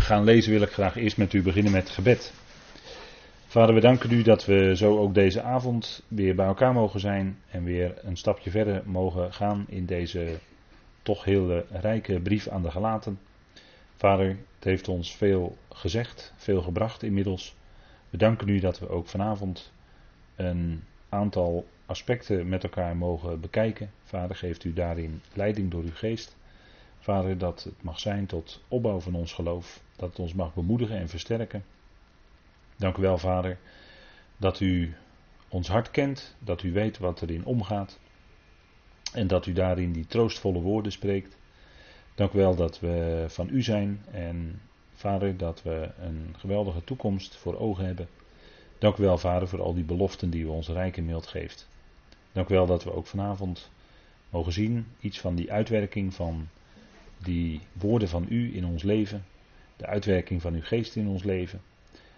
gaan lezen, wil ik graag eerst met u beginnen met gebed. Vader, we danken u dat we zo ook deze avond weer bij elkaar mogen zijn en weer een stapje verder mogen gaan in deze toch heel rijke brief aan de Galaten. Vader, het heeft ons veel gezegd, veel gebracht inmiddels. We danken u dat we ook vanavond een aantal aspecten met elkaar mogen bekijken. Vader, geeft u daarin leiding door uw geest. Vader, dat het mag zijn tot opbouw van ons geloof, dat het ons mag bemoedigen en versterken. Dank u wel, Vader, dat u ons hart kent, dat u weet wat erin omgaat en dat u daarin die troostvolle woorden spreekt. Dank u wel dat we van u zijn en, Vader, dat we een geweldige toekomst voor ogen hebben. Dank u wel, Vader, voor al die beloften die u ons rijk en mild geeft. Dank u wel dat we ook vanavond mogen zien iets van die uitwerking van die woorden van u in ons leven, de uitwerking van uw geest in ons leven.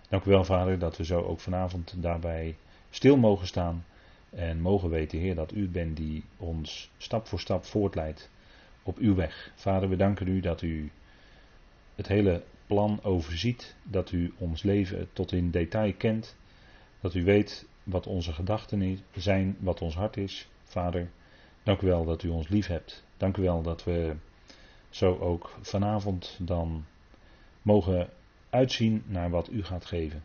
Dank u wel, Vader, dat we zo ook vanavond daarbij stil mogen staan en mogen weten, Heer, dat u bent die ons stap voor stap voortleidt op uw weg. Vader, we danken u dat u het hele plan overziet, dat u ons leven tot in detail kent, dat u weet wat onze gedachten zijn, wat ons hart is. Vader, dank u wel dat u ons lief hebt. Dank u wel dat we zo ook vanavond dan mogen uitzien naar wat u gaat geven.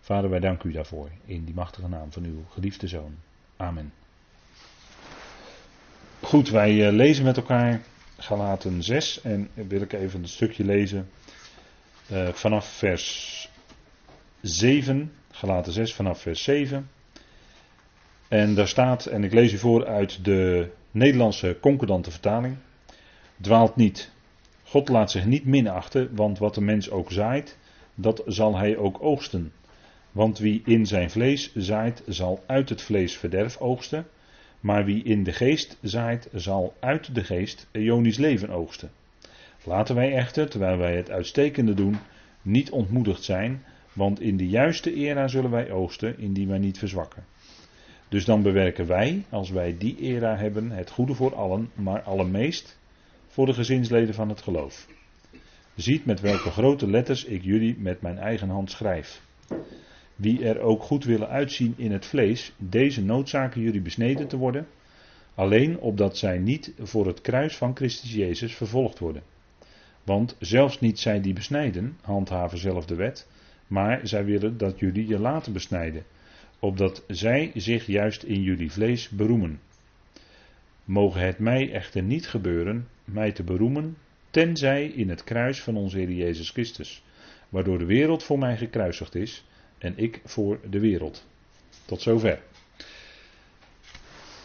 Vader, wij danken u daarvoor in die machtige naam van uw geliefde Zoon. Amen. Goed, wij lezen met elkaar Galaten 6 en wil ik even een stukje lezen vanaf vers 7, Galaten 6 vanaf vers 7. En daar staat, en ik lees u voor uit de Nederlandse Concordante Vertaling: Dwaalt niet. God laat zich niet minachten, want wat de mens ook zaait, dat zal hij ook oogsten. Want wie in zijn vlees zaait, zal uit het vlees verderf oogsten. Maar wie in de geest zaait, zal uit de geest eonisch leven oogsten. Laten wij echter, terwijl wij het uitstekende doen, niet ontmoedigd zijn, want in de juiste era zullen wij oogsten, indien wij niet verzwakken. Dus dan bewerken wij, als wij die era hebben, het goede voor allen, maar allermeest voor de gezinsleden van het geloof. Ziet met welke grote letters ik jullie met mijn eigen hand schrijf. Wie er ook goed willen uitzien in het vlees, deze noodzaken jullie besneden te worden, alleen opdat zij niet voor het kruis van Christus Jezus vervolgd worden. Want zelfs niet zij die besnijden, handhaven zelf de wet, maar zij willen dat jullie je laten besnijden, opdat zij zich juist in jullie vlees beroemen. Mogen het mij echter niet gebeuren mij te beroemen, tenzij in het kruis van onze Heer Jezus Christus, waardoor de wereld voor mij gekruisigd is en ik voor de wereld. Tot zover.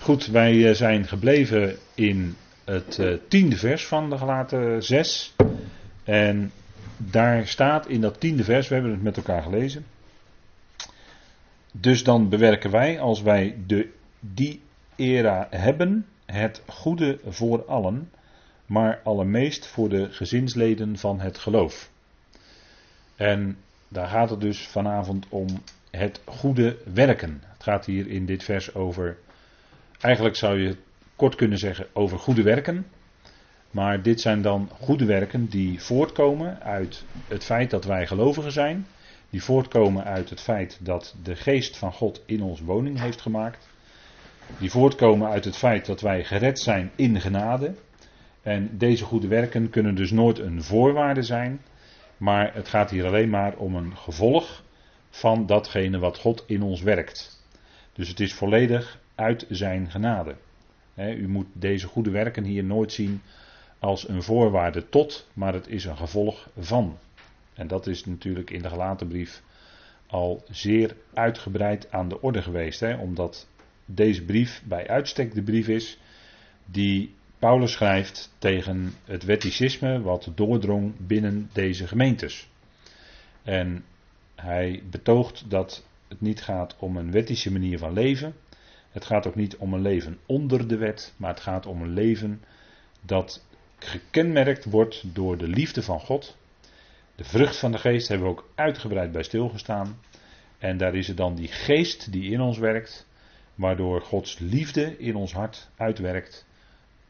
Goed, wij zijn gebleven in het 10e vers van de Galaten 6. En daar staat in dat 10e vers, we hebben het met elkaar gelezen: Dus dan bewerken wij, als wij die era hebben, het goede voor allen, maar allermeest voor de gezinsleden van het geloof. En daar gaat het dus vanavond om het goede werken. Het gaat hier in dit vers over, eigenlijk zou je kort kunnen zeggen, over goede werken. Maar dit zijn dan goede werken die voortkomen uit het feit dat wij gelovigen zijn. Die voortkomen uit het feit dat de geest van God in ons woning heeft gemaakt. Die voortkomen uit het feit dat wij gered zijn in genade. En deze goede werken kunnen dus nooit een voorwaarde zijn, maar het gaat hier alleen maar om een gevolg van datgene wat God in ons werkt. Dus het is volledig uit zijn genade. U moet deze goede werken hier nooit zien als een voorwaarde tot, maar het is een gevolg van. En dat is natuurlijk in de Galatenbrief al zeer uitgebreid aan de orde geweest, omdat deze brief bij uitstek de brief is die Paulus schrijft tegen het wetticisme wat doordrong binnen deze gemeentes. En hij betoogt dat het niet gaat om een wettische manier van leven. Het gaat ook niet om een leven onder de wet, maar het gaat om een leven dat gekenmerkt wordt door de liefde van God. De vrucht van de geest hebben we ook uitgebreid bij stilgestaan. En daar is het dan die geest die in ons werkt, waardoor Gods liefde in ons hart uitwerkt.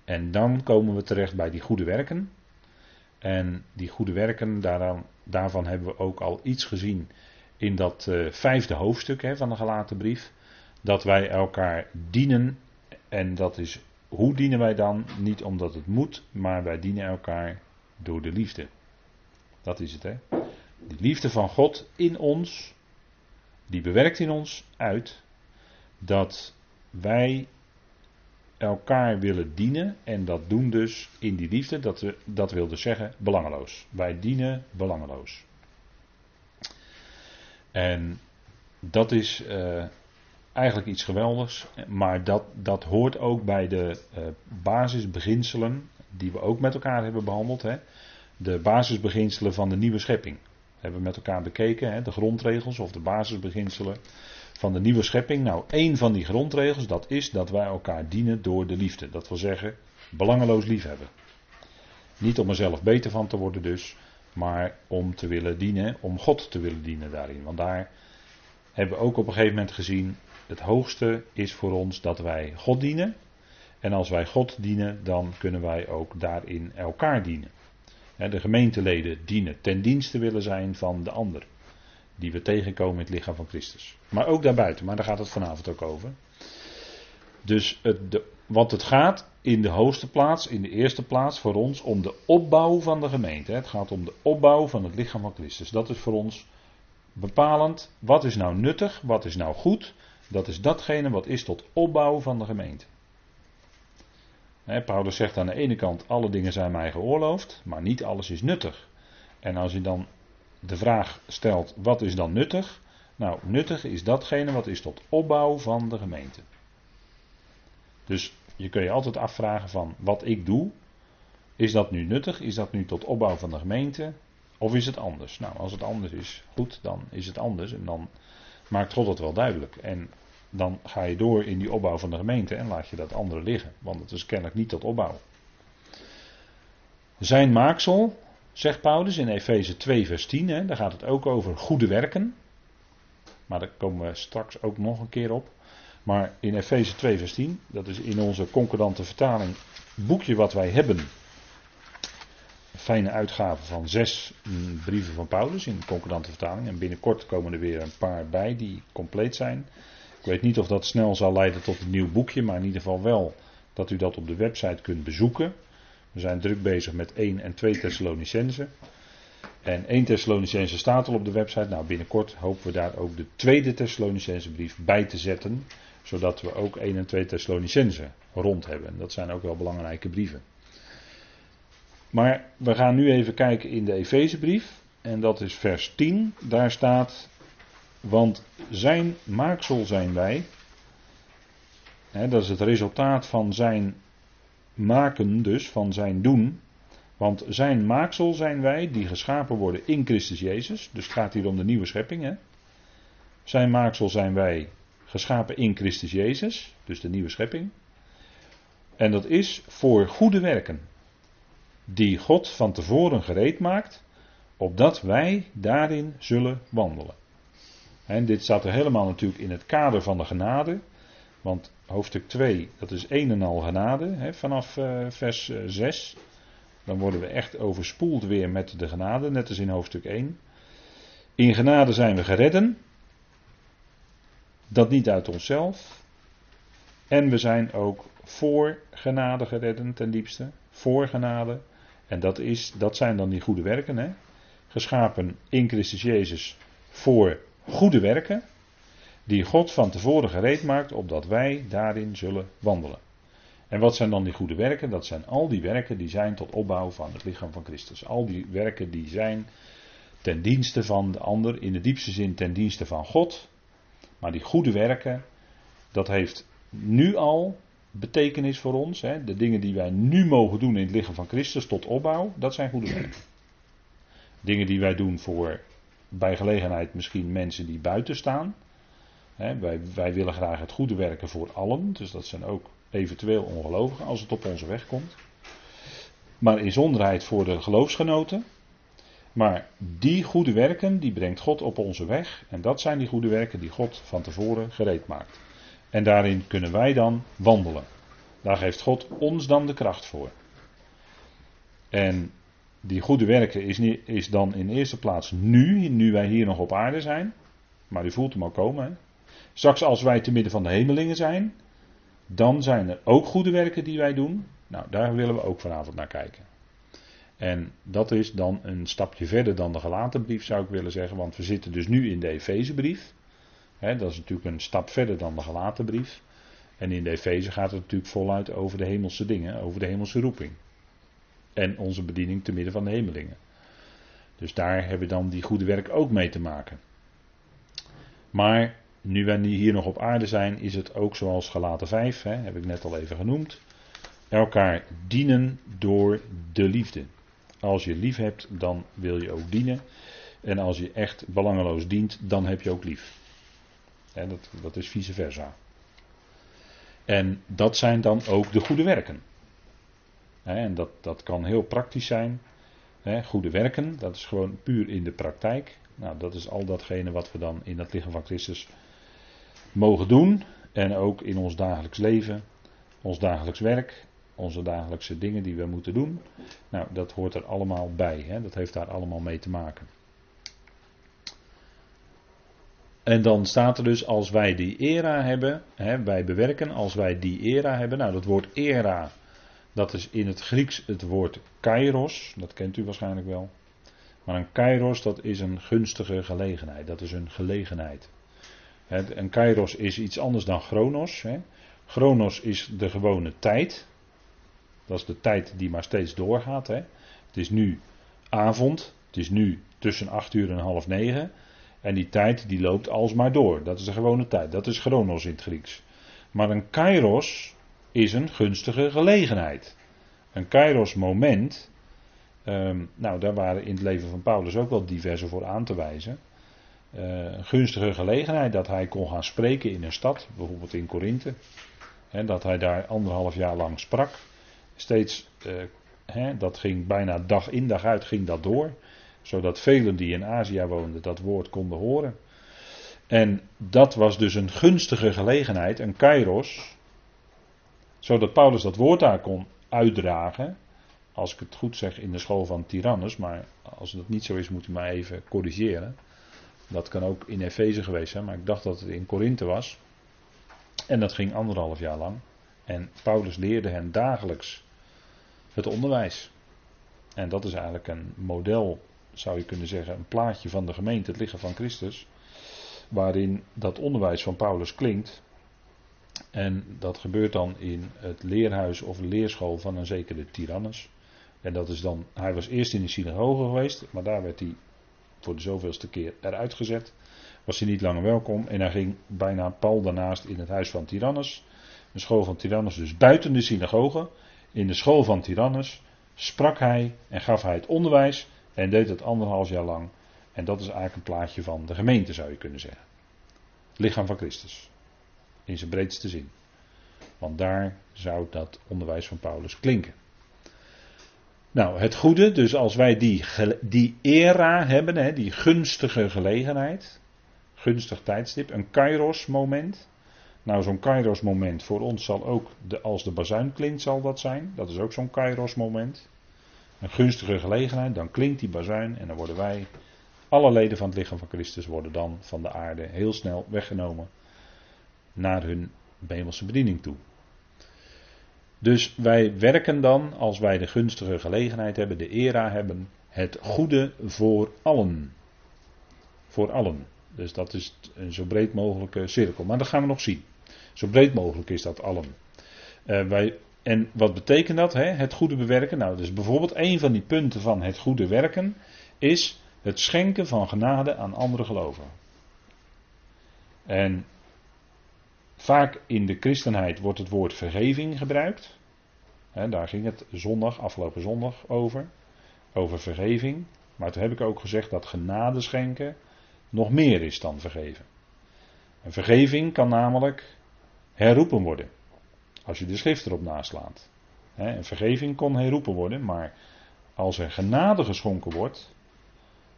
En dan komen we terecht bij die goede werken. En die goede werken, daarvan hebben we ook al iets gezien in dat vijfde hoofdstuk van de Galatenbrief. Dat wij elkaar dienen. En dat is, hoe dienen wij dan? Niet omdat het moet, maar wij dienen elkaar door de liefde. Dat is het, hè. Die liefde van God in ons, die bewerkt in ons uit dat wij elkaar willen dienen. En dat doen dus in die liefde, dat wil dus zeggen belangeloos. Wij dienen belangeloos. En dat is eigenlijk iets geweldigs, maar dat hoort ook bij de basisbeginselen die we ook met elkaar hebben behandeld. Hè? De basisbeginselen van de nieuwe schepping. Hebben we met elkaar bekeken, hè? De grondregels of de basisbeginselen van de nieuwe schepping. Nou, één van die grondregels, dat is dat wij elkaar dienen door de liefde. Dat wil zeggen, belangeloos liefhebben. Niet om er zelf beter van te worden dus, maar om te willen dienen, om God te willen dienen daarin. Want daar hebben we ook op een gegeven moment gezien, het hoogste is voor ons dat wij God dienen. En als wij God dienen, dan kunnen wij ook daarin elkaar dienen. De gemeenteleden dienen, ten dienste willen zijn van de ander. Die we tegenkomen in het lichaam van Christus. Maar ook daarbuiten, maar daar gaat het vanavond ook over. Dus wat het gaat in de hoogste plaats, in de eerste plaats voor ons om de opbouw van de gemeente. Het gaat om de opbouw van het lichaam van Christus. Dat is voor ons bepalend. Wat is nou nuttig, wat is nou goed? Dat is datgene wat is tot opbouw van de gemeente. Paulus zegt aan de ene kant, alle dingen zijn mij geoorloofd, maar niet alles is nuttig. En als je dan de vraag stelt, wat is dan nuttig? Nou, nuttig is datgene wat is tot opbouw van de gemeente. Dus je kunt je altijd afvragen van, wat ik doe, is dat nu nuttig? Is dat nu tot opbouw van de gemeente? Of is het anders? Nou, als het anders is, goed, dan is het anders. En dan maakt God het wel duidelijk. En dan ga je door in die opbouw van de gemeente en laat je dat andere liggen. Want het is kennelijk niet tot opbouw. Zijn maaksel, zegt Paulus in Efeze 2 vers 10, hè, daar gaat het ook over goede werken. Maar daar komen we straks ook nog een keer op. Maar in Efeze 2 vers 10, dat is in onze concordante vertaling boekje wat wij hebben. Een fijne uitgave van 6 brieven van Paulus in de concordante vertaling. En binnenkort komen er weer een paar bij die compleet zijn. Ik weet niet of dat snel zal leiden tot een nieuw boekje, maar in ieder geval wel dat u dat op de website kunt bezoeken. We zijn druk bezig met 1 en 2 Thessalonicenzen. En 1 Thessalonicenzen staat al op de website. Nou, binnenkort hopen we daar ook de tweede Thessalonicenzenbrief bij te zetten. Zodat we ook 1 en 2 Thessalonicenzen rond hebben. En dat zijn ook wel belangrijke brieven. Maar we gaan nu even kijken in de Efezebrief. En dat is vers 10. Daar staat, want zijn maaksel zijn wij. Hè, dat is het resultaat van zijn maken dus, van zijn doen. Want zijn maaksel zijn wij die geschapen worden in Christus Jezus. Dus het gaat hier om de nieuwe schepping. Hè? Zijn maaksel zijn wij geschapen in Christus Jezus. Dus de nieuwe schepping. En dat is voor goede werken. Die God van tevoren gereed maakt. Opdat wij daarin zullen wandelen. En dit staat er helemaal natuurlijk in het kader van de genade. Want hoofdstuk 2, dat is een en al genade, hè, vanaf vers 6. Dan worden we echt overspoeld weer met de genade, net als in hoofdstuk 1. In genade zijn we geredden. Dat niet uit onszelf. En we zijn ook voor genade geredden, ten diepste. Voor genade. En dat zijn dan die goede werken. Hè. Geschapen in Christus Jezus voor goede werken. Die God van tevoren gereed maakt, opdat wij daarin zullen wandelen. En wat zijn dan die goede werken? Dat zijn al die werken die zijn tot opbouw van het lichaam van Christus. Al die werken die zijn ten dienste van de ander, in de diepste zin ten dienste van God. Maar die goede werken, dat heeft nu al betekenis voor ons. Hè? De dingen die wij nu mogen doen in het lichaam van Christus tot opbouw, dat zijn goede werken. Dingen die wij doen voor, bij gelegenheid misschien mensen die buiten staan. He, wij willen graag het goede werken voor allen. Dus dat zijn ook eventueel ongelovigen als het op onze weg komt. Maar in zonderheid voor de geloofsgenoten. Maar die goede werken, die brengt God op onze weg. En dat zijn die goede werken die God van tevoren gereed maakt. En daarin kunnen wij dan wandelen. Daar geeft God ons dan de kracht voor. En Die goede werken is dan in eerste plaats nu wij hier nog op aarde zijn. Maar u voelt hem al komen. Hè? Straks als wij te midden van de hemelingen zijn, dan zijn er ook goede werken die wij doen. Nou, daar willen we ook vanavond naar kijken. En dat is dan een stapje verder dan de Galatenbrief, zou ik willen zeggen. Want we zitten dus nu in de Efezebrief. Dat is natuurlijk een stap verder dan de Galatenbrief. En in de Efeze gaat het natuurlijk voluit over de hemelse dingen, over de hemelse roeping. En onze bediening te midden van de hemelingen. Dus daar hebben we dan die goede werk ook mee te maken. Maar nu wij hier nog op aarde zijn, is het ook zoals Galaten 5, heb ik net al even genoemd. Elkaar dienen door de liefde. Als je lief hebt, dan wil je ook dienen. En als je echt belangeloos dient, dan heb je ook lief. Dat is vice versa. En dat zijn dan ook de goede werken. En dat kan heel praktisch zijn. Goede werken, dat is gewoon puur in de praktijk. Nou, dat is al datgene wat we dan in het lichaam van Christus mogen doen. En ook in ons dagelijks leven, ons dagelijks werk, onze dagelijkse dingen die we moeten doen. Nou, dat hoort er allemaal bij. Dat heeft daar allemaal mee te maken. En dan staat er dus, als wij die era hebben, wij bewerken, als wij die era hebben. Nou, dat woord era, dat is in het Grieks het woord kairos. Dat kent u waarschijnlijk wel. Maar een kairos, dat is een gunstige gelegenheid. Dat is een gelegenheid. Een kairos is iets anders dan chronos. Chronos is de gewone tijd. Dat is de tijd die maar steeds doorgaat. Het is nu avond. Het is nu tussen 8:00 en 8:30. En die tijd die loopt alsmaar door. Dat is de gewone tijd. Dat is chronos in het Grieks. Maar een kairos is een gunstige gelegenheid. Een kairos moment. Nou, daar waren in het leven van Paulus ook wel diverse voor aan te wijzen. Een gunstige gelegenheid dat hij kon gaan spreken in een stad, bijvoorbeeld in Corinthe. Dat hij daar 1,5 jaar lang sprak. Steeds, dat ging bijna dag in dag uit, ging dat door. Zodat velen die in Azië woonden dat woord konden horen. En dat was dus een gunstige gelegenheid, een kairos. Zodat Paulus dat woord daar kon uitdragen. Als ik het goed zeg in de school van Tyrannus, maar als dat niet zo is moet u mij even corrigeren. Dat kan ook in Efeze geweest zijn, maar ik dacht dat het in Korinthe was. En dat ging 1,5 jaar lang. En Paulus leerde hen dagelijks het onderwijs. En dat is eigenlijk een model, zou je kunnen zeggen, een plaatje van de gemeente, het lichaam van Christus. Waarin dat onderwijs van Paulus klinkt. En dat gebeurt dan in het leerhuis of leerschool van een zekere Tyrannus. En dat is dan, hij was eerst in de synagoge geweest, maar daar werd hij voor de zoveelste keer eruit gezet. Was hij niet langer welkom en hij ging bijna pal daarnaast in het huis van Tyrannus. De school van Tyrannus, dus buiten de synagoge. In de school van Tyrannus sprak hij en gaf hij het onderwijs en deed het 1,5 jaar lang. En dat is eigenlijk een plaatje van de gemeente, zou je kunnen zeggen. Het lichaam van Christus. In zijn breedste zin. Want daar zou dat onderwijs van Paulus klinken. Nou, het goede, dus als wij die era hebben, die gunstige gelegenheid, gunstig tijdstip, een kairos moment. Nou, zo'n kairos moment voor ons zal ook, als de bazuin klinkt, zal dat zijn. Dat is ook zo'n kairos moment. Een gunstige gelegenheid, dan klinkt die bazuin en dan worden wij, alle leden van het lichaam van Christus, worden dan van de aarde heel snel weggenomen naar hun hemelse bediening toe. Dus wij werken dan, als wij de gunstige gelegenheid hebben, de era hebben, het goede voor allen. Voor allen. Dus dat is een zo breed mogelijke cirkel. Maar dat gaan we nog zien. Zo breed mogelijk is dat allen. En wat betekent dat? Het goede bewerken. Nou, dus bijvoorbeeld een van die punten van het goede werken is het schenken van genade aan andere gelovigen. En vaak in de christenheid wordt het woord vergeving gebruikt. Daar ging het afgelopen zondag over. Over vergeving. Maar toen heb ik ook gezegd dat genade schenken nog meer is dan vergeven. En vergeving kan namelijk herroepen worden. Als je de schrift erop naslaat. En vergeving kon herroepen worden. Maar als er genade geschonken wordt,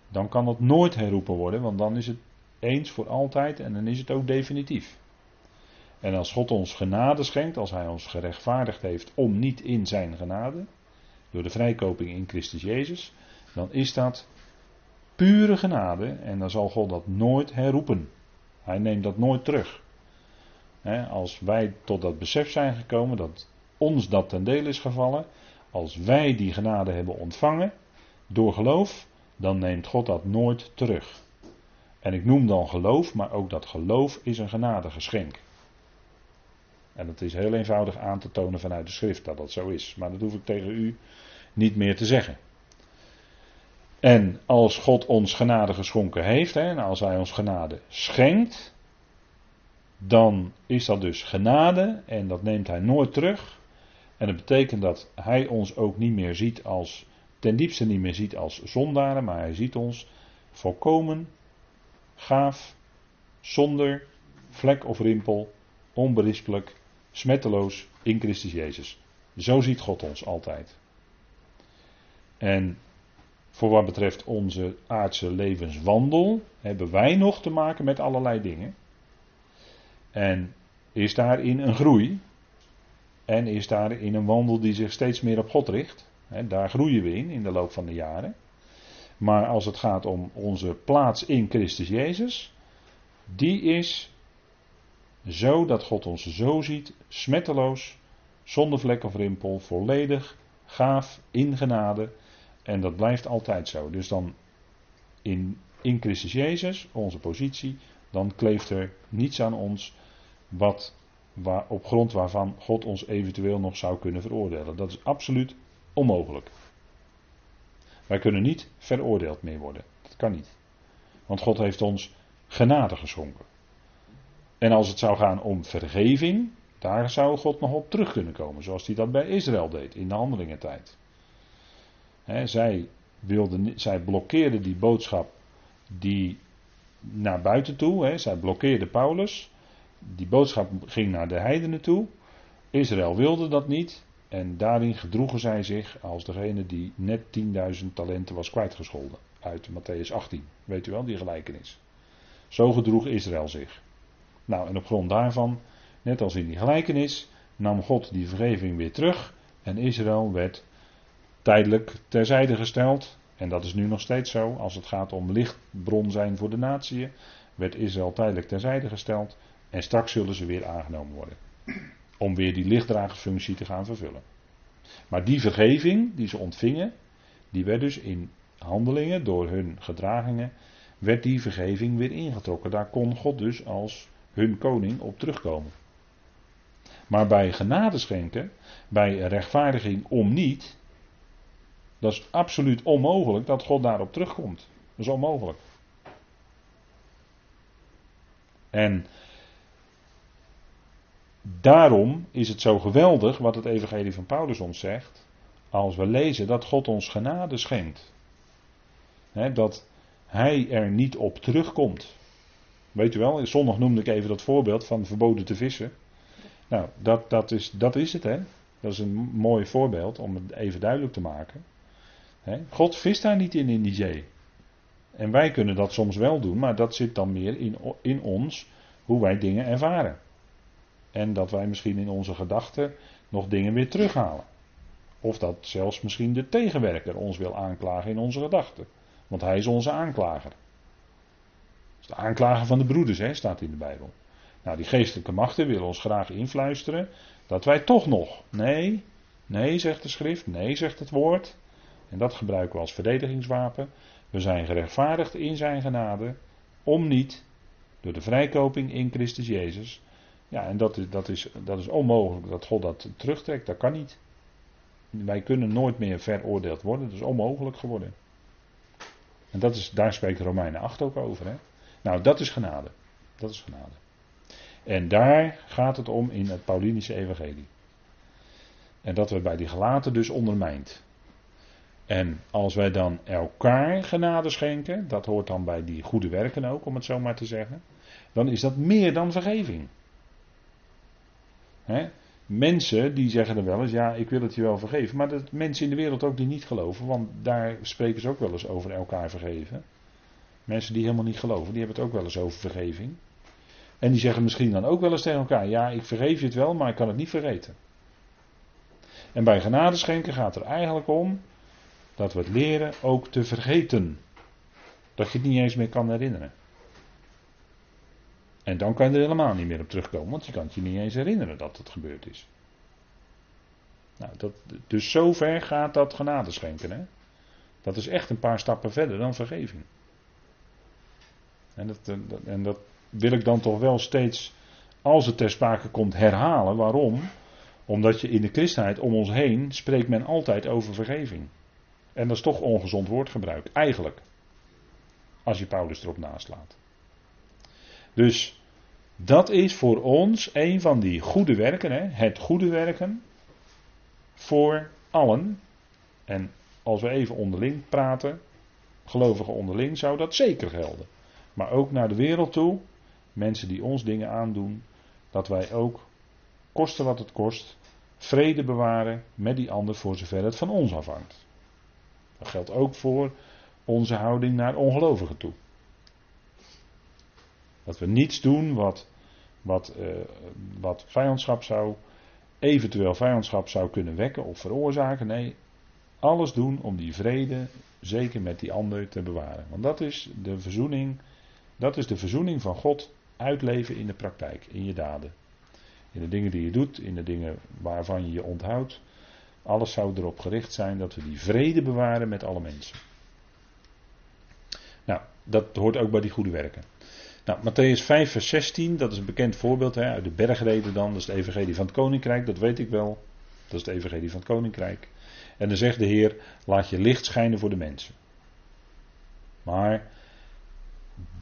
dan kan dat nooit herroepen worden. Want dan is het eens voor altijd en dan is het ook definitief. En als God ons genade schenkt, als hij ons gerechtvaardigd heeft om niet in zijn genade, door de vrijkoping in Christus Jezus, dan is dat pure genade en dan zal God dat nooit herroepen. Hij neemt dat nooit terug. Als wij tot dat besef zijn gekomen dat ons dat ten deel is gevallen, als wij die genade hebben ontvangen door geloof, dan neemt God dat nooit terug. En ik noem dan geloof, maar ook dat geloof is een genadegeschenk. En dat is heel eenvoudig aan te tonen vanuit de schrift dat dat zo is. Maar dat hoef ik tegen u niet meer te zeggen. En als God ons genade geschonken heeft, en als hij ons genade schenkt, dan is dat dus genade en dat neemt hij nooit terug. En dat betekent dat hij ons ook niet meer ziet als, ten diepste niet meer ziet als zondaren, maar hij ziet ons volkomen, gaaf, zonder vlek of rimpel, onberispelijk, smetteloos in Christus Jezus. Zo ziet God ons altijd. En voor wat betreft onze aardse levenswandel hebben wij nog te maken met allerlei dingen. En is daarin een groei. En is daarin een wandel die zich steeds meer op God richt. Daar groeien we in de loop van de jaren. Maar als het gaat om onze plaats in Christus Jezus, die is zo dat God ons zo ziet, smetteloos, zonder vlek of rimpel, volledig, gaaf, in genade. En dat blijft altijd zo. Dus dan in Christus Jezus, onze positie, dan kleeft er niets aan ons op grond waarvan God ons eventueel nog zou kunnen veroordelen. Dat is absoluut onmogelijk. Wij kunnen niet veroordeeld meer worden. Dat kan niet. Want God heeft ons genade geschonken. En als het zou gaan om vergeving, daar zou God nog op terug kunnen komen. Zoals hij dat bij Israël deed in de handelingentijd. Zij blokkeerden die boodschap die naar buiten toe. Zij blokkeerden Paulus. Die boodschap ging naar de heidenen toe. Israël wilde dat niet. En daarin gedroegen zij zich als degene die net 10.000 talenten was kwijtgescholden. Uit Matthäus 18. Weet u wel, die gelijkenis. Zo gedroeg Israël zich. Nou, en op grond daarvan, net als in die gelijkenis, nam God die vergeving weer terug. En Israël werd tijdelijk terzijde gesteld. En dat is nu nog steeds zo. Als het gaat om lichtbron zijn voor de natieën, werd Israël tijdelijk terzijde gesteld. En straks zullen ze weer aangenomen worden. Om weer die lichtdragersfunctie te gaan vervullen. Maar die vergeving die ze ontvingen, die werd dus in handelingen, door hun gedragingen, werd die vergeving weer ingetrokken. Daar kon God dus als hun koning op terugkomen. Maar bij genade schenken, bij rechtvaardiging om niet, dat is absoluut onmogelijk dat God daarop terugkomt. Dat is onmogelijk. En daarom is het zo geweldig wat het evangelie van Paulus ons zegt, als we lezen dat God ons genade schenkt. Dat hij er niet op terugkomt. Weet u wel, zondag noemde ik even dat voorbeeld van verboden te vissen. Nou, dat is het, hè. Dat is een mooi voorbeeld om het even duidelijk te maken. God vist daar niet in die zee. En wij kunnen dat soms wel doen, maar dat zit dan meer in ons, hoe wij dingen ervaren. En dat wij misschien in onze gedachten nog dingen weer terughalen. Of dat zelfs misschien de tegenwerker ons wil aanklagen in onze gedachten. Want hij is onze aanklager. De aanklager van de broeders, staat in de Bijbel. Nou, die geestelijke machten willen ons graag influisteren dat wij toch nog. Nee, zegt de schrift, nee, zegt het woord. En dat gebruiken we als verdedigingswapen. We zijn gerechtvaardigd in zijn genade, om niet, door de vrijkoping in Christus Jezus. Ja, en dat is onmogelijk dat God dat terugtrekt, dat kan niet. Wij kunnen nooit meer veroordeeld worden, dat is onmogelijk geworden. En daar spreekt Romeinen 8 ook over, hè. Nou, dat is genade. Dat is genade. En daar gaat het om in het Paulinische evangelie. En dat we bij die Galaten dus ondermijnd. En als wij dan elkaar genade schenken, dat hoort dan bij die goede werken ook, om het zo maar te zeggen, dan is dat meer dan vergeving. Mensen die zeggen er wel eens, ja, ik wil het je wel vergeven. Maar dat mensen in de wereld ook die niet geloven, want daar spreken ze ook wel eens over elkaar vergeven. Mensen die helemaal niet geloven, die hebben het ook wel eens over vergeving. En die zeggen misschien dan ook wel eens tegen elkaar, ja, ik vergeef je het wel, maar ik kan het niet vergeten. En bij genade schenken gaat er eigenlijk om dat we het leren ook te vergeten. Dat je het niet eens meer kan herinneren. En dan kan je er helemaal niet meer op terugkomen, want je kan het je niet eens herinneren dat het gebeurd is. Nou, dus zover gaat dat genade schenken. Hè? Dat is echt een paar stappen verder dan vergeving. En dat wil ik dan toch wel steeds, als het ter sprake komt, herhalen. Waarom? Omdat je in de christenheid om ons heen spreekt men altijd over vergeving. En dat is toch ongezond woordgebruik, eigenlijk. Als je Paulus erop naslaat. Dus dat is voor ons een van die goede werken. Hè? Het goede werken voor allen. En als we even onderling praten, gelovigen onderling, zou dat zeker gelden. Maar ook naar de wereld toe, mensen die ons dingen aandoen, dat wij ook, koste wat het kost, vrede bewaren met die ander voor zover het van ons afhangt. Dat geldt ook voor onze houding naar ongelovigen toe. Dat we niets doen wat vijandschap zou, eventueel vijandschap zou kunnen wekken of veroorzaken. Nee, alles doen om die vrede, zeker met die ander, te bewaren. Want dat is de verzoening. Dat is de verzoening van God uitleven in de praktijk, in je daden. In de dingen die je doet, in de dingen waarvan je je onthoudt. Alles zou erop gericht zijn dat we die vrede bewaren met alle mensen. Nou, dat hoort ook bij die goede werken. Nou, Matthäus 5 vers 16, dat is een bekend voorbeeld, hè, uit de bergreden dan. Dat is de evangelie van het koninkrijk, dat weet ik wel. Dat is de evangelie van het koninkrijk. En dan zegt de Heer, laat je licht schijnen voor de mensen. Maar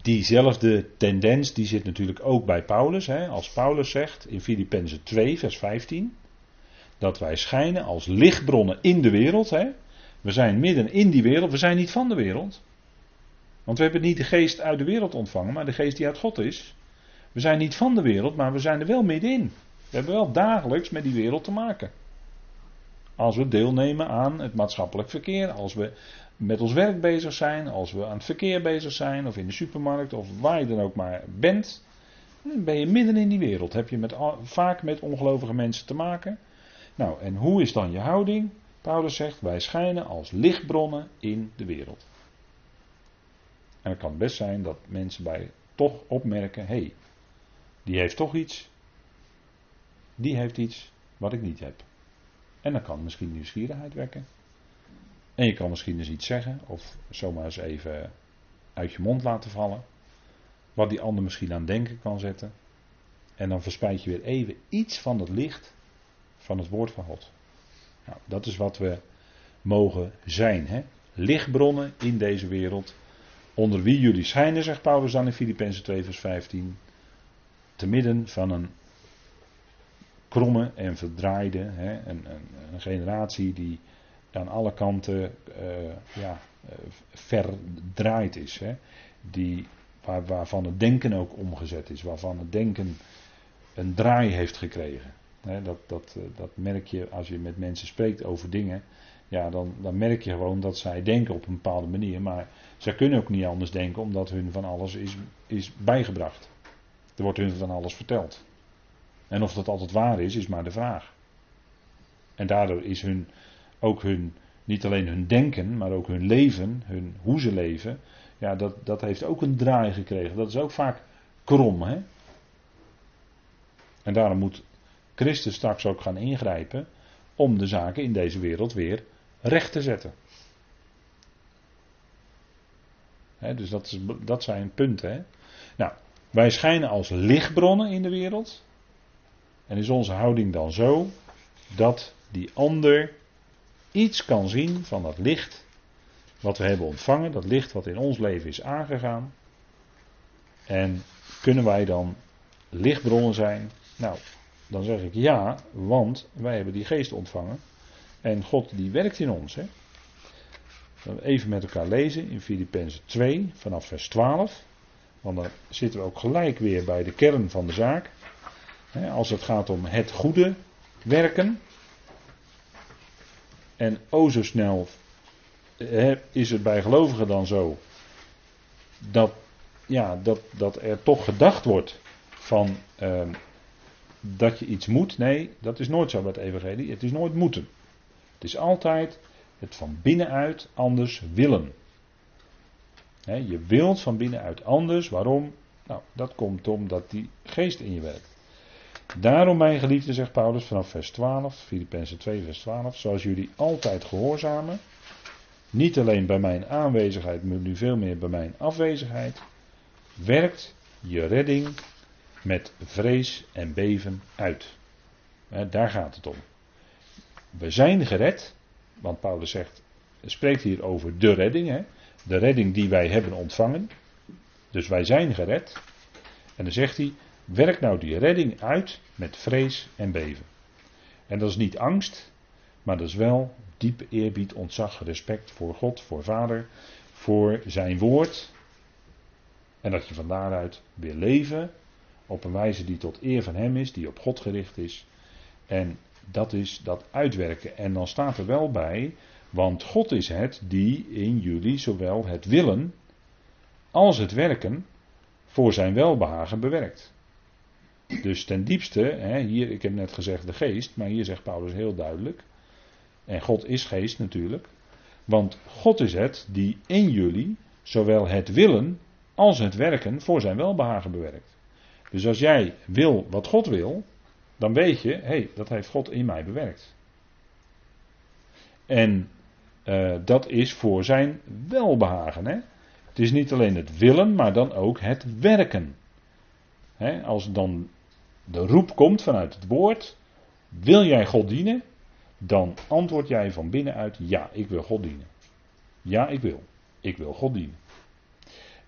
diezelfde tendens, die zit natuurlijk ook bij Paulus. Hè, als Paulus zegt in Filippenzen 2 vers 15, dat wij schijnen als lichtbronnen in de wereld. Hè. We zijn midden in die wereld, we zijn niet van de wereld. Want we hebben niet de geest uit de wereld ontvangen, maar de geest die uit God is. We zijn niet van de wereld, maar we zijn er wel middenin. We hebben wel dagelijks met die wereld te maken. Als we deelnemen aan het maatschappelijk verkeer, als we met ons werk bezig zijn, als we aan het verkeer bezig zijn, of in de supermarkt, of waar je dan ook maar bent, dan ben je midden in die wereld. Heb je vaak met ongelovige mensen te maken. Nou, en hoe is dan je houding? Paulus zegt, wij schijnen als lichtbronnen in de wereld. En het kan best zijn dat mensen bij toch opmerken, hé, die heeft toch iets. Die heeft iets wat ik niet heb. En dan kan misschien nieuwsgierigheid wekken. En je kan misschien eens iets zeggen. Of zomaar eens even uit je mond laten vallen. Wat die ander misschien aan denken kan zetten. En dan verspreid je weer even iets van het licht van het woord van God. Nou, dat is wat we mogen zijn. Hè? Lichtbronnen in deze wereld. Onder wie jullie schijnen, zegt Paulus dan in Filippenzen 2 vers 15. Te midden van een kromme en verdraaide, hè, een generatie die aan alle kanten verdraaid is. Hè, waarvan het denken ook omgezet is. Waarvan het denken een draai heeft gekregen. Hè, dat merk je als je met mensen spreekt over dingen. Ja, dan merk je gewoon dat zij denken op een bepaalde manier. Maar zij kunnen ook niet anders denken, omdat hun van alles is bijgebracht. Er wordt hun van alles verteld. En of dat altijd waar is maar de vraag. En daardoor is niet alleen hun denken, maar ook hun leven, hoe ze leven. Ja, dat heeft ook een draai gekregen. Dat is ook vaak krom, hè. En daarom moet Christus straks ook gaan ingrijpen om de zaken in deze wereld weer recht te zetten. He, dus dat zijn punten. Hè? Nou, wij schijnen als lichtbronnen in de wereld. En is onze houding dan zo dat die ander iets kan zien van dat licht wat we hebben ontvangen, dat licht wat in ons leven is aangegaan. En kunnen wij dan lichtbronnen zijn? Nou, dan zeg ik ja, want wij hebben die geest ontvangen en God die werkt in ons. Hè? Even met elkaar lezen in Filippenzen 2 vanaf vers 12. Want dan zitten we ook gelijk weer bij de kern van de zaak. Als het gaat om het goede werken. En o zo snel is het bij gelovigen dan zo dat er toch gedacht wordt van dat je iets moet. Nee, dat is nooit zo bij het evangelie. Het is nooit moeten. Het is altijd het van binnenuit anders willen. He, je wilt van binnenuit anders. Waarom? Nou, dat komt omdat die geest in je werkt. Daarom, mijn geliefde, zegt Paulus vanaf vers 12, Filippenzen 2 vers 12, zoals jullie altijd gehoorzamen, niet alleen bij mijn aanwezigheid, maar nu veel meer bij mijn afwezigheid, werkt je redding met vrees en beven uit. He, daar gaat het om. We zijn gered, want Paulus zegt, spreekt hier over de redding, hè? De redding die wij hebben ontvangen. Dus wij zijn gered. En dan zegt hij, werk nou die redding uit met vrees en beven. En dat is niet angst, maar dat is wel diepe eerbied, ontzag, respect voor God, voor Vader, voor zijn woord. En dat je van daaruit weer leven op een wijze die tot eer van hem is, die op God gericht is. En dat is dat uitwerken. En dan staat er wel bij, want God is het die in jullie zowel het willen als het werken voor zijn welbehagen bewerkt. Dus ten diepste, hè, hier, ik heb net gezegd de geest, maar hier zegt Paulus heel duidelijk, en God is geest natuurlijk, want God is het die in jullie zowel het willen als het werken voor zijn welbehagen bewerkt. Dus als jij wil wat God wil, dan weet je, hé, dat heeft God in mij bewerkt. En dat is voor zijn welbehagen. Hè? Het is niet alleen het willen, maar dan ook het werken. Hè? Als dan de roep komt vanuit het woord, wil jij God dienen? Dan antwoord jij van binnenuit, ja, ik wil God dienen. Ja, ik wil God dienen.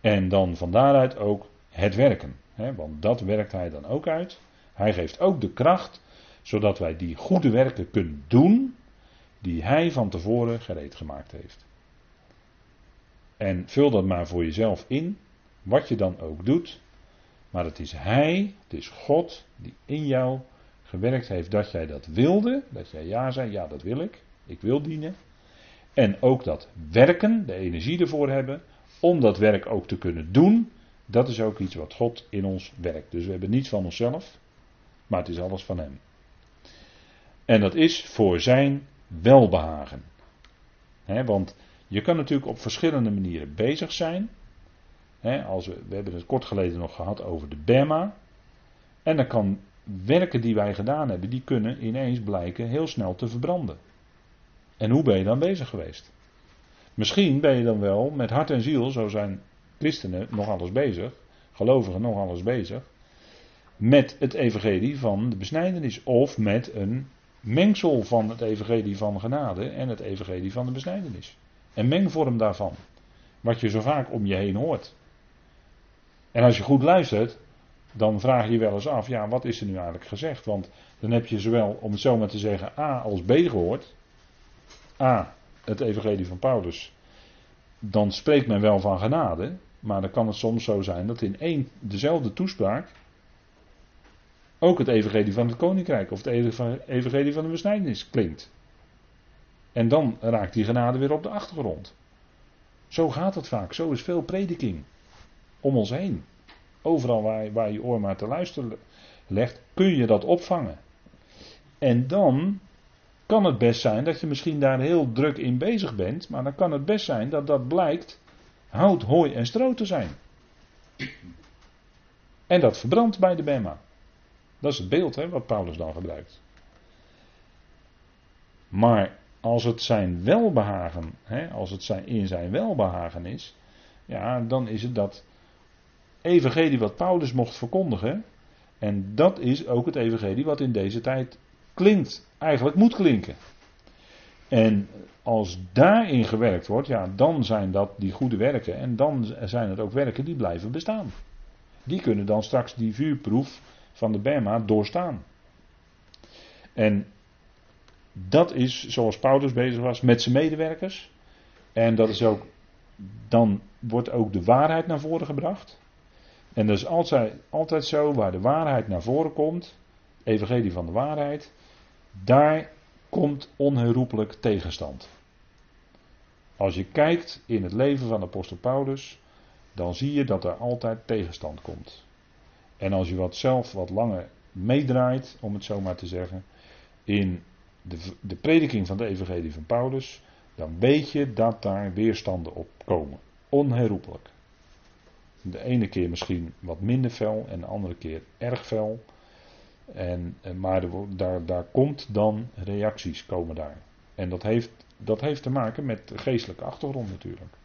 En dan van daaruit ook het werken. Hè? Want dat werkt hij dan ook uit. Hij geeft ook de kracht, zodat wij die goede werken kunnen doen, die hij van tevoren gereed gemaakt heeft. En vul dat maar voor jezelf in, wat je dan ook doet. Maar het is hij, het is God, die in jou gewerkt heeft dat jij dat wilde. Dat jij ja zei, ja dat wil ik wil dienen. En ook dat werken, de energie ervoor hebben, om dat werk ook te kunnen doen. Dat is ook iets wat God in ons werkt. Dus we hebben niets van onszelf, maar het is alles van hem. En dat is voor zijn welbehagen. He, want je kan natuurlijk op verschillende manieren bezig zijn. He, we hebben het kort geleden nog gehad over de Bema. En dan kan werken die wij gedaan hebben, die kunnen ineens blijken heel snel te verbranden. En hoe ben je dan bezig geweest? Misschien ben je dan wel met hart en ziel, zo zijn christenen nog alles bezig, gelovigen nog alles bezig, met het evangelie van de besnijdenis of met een mengsel van het evangelie van genade en het evangelie van de besnijdenis. Een mengvorm daarvan. Wat je zo vaak om je heen hoort. En als je goed luistert, dan vraag je je wel eens af, ja, wat is er nu eigenlijk gezegd? Want dan heb je zowel, om het zo maar te zeggen, A als B gehoord. A, het evangelie van Paulus. Dan spreekt men wel van genade, maar dan kan het soms zo zijn dat in één dezelfde toespraak ook het evangelie van het koninkrijk of het evangelie van de besnijdenis klinkt. En dan raakt die genade weer op de achtergrond. Zo gaat het vaak. Zo is veel prediking om ons heen. Overal waar je oor maar te luisteren legt, kun je dat opvangen. En dan kan het best zijn dat je misschien daar heel druk in bezig bent, maar dan kan het best zijn dat dat blijkt hout, hooi en stro te zijn. En dat verbrandt bij de Bema. Dat is het beeld, hè, wat Paulus dan gebruikt. Maar als het zijn welbehagen, hè, als het in zijn welbehagen is, ja, dan is het dat evangelie wat Paulus mocht verkondigen. En dat is ook het evangelie wat in deze tijd klinkt, eigenlijk moet klinken. En als daarin gewerkt wordt, ja, dan zijn dat die goede werken. En dan zijn het ook werken die blijven bestaan. Die kunnen dan straks die vuurproef van de Bema doorstaan. En dat is zoals Paulus bezig was met zijn medewerkers. En dat is ook, dan wordt ook de waarheid naar voren gebracht. En dat is altijd zo, waar de waarheid naar voren komt, evangelie van de waarheid, daar komt onherroepelijk tegenstand. Als je kijkt in het leven van de apostel Paulus, dan zie je dat er altijd tegenstand komt. En als je zelf wat langer meedraait, om het zo maar te zeggen, in de prediking van de evangelie van Paulus, dan weet je dat daar weerstanden op komen. Onherroepelijk. De ene keer misschien wat minder fel en de andere keer erg fel. Maar daar komt dan reacties komen daar. En dat heeft te maken met geestelijke achtergrond natuurlijk.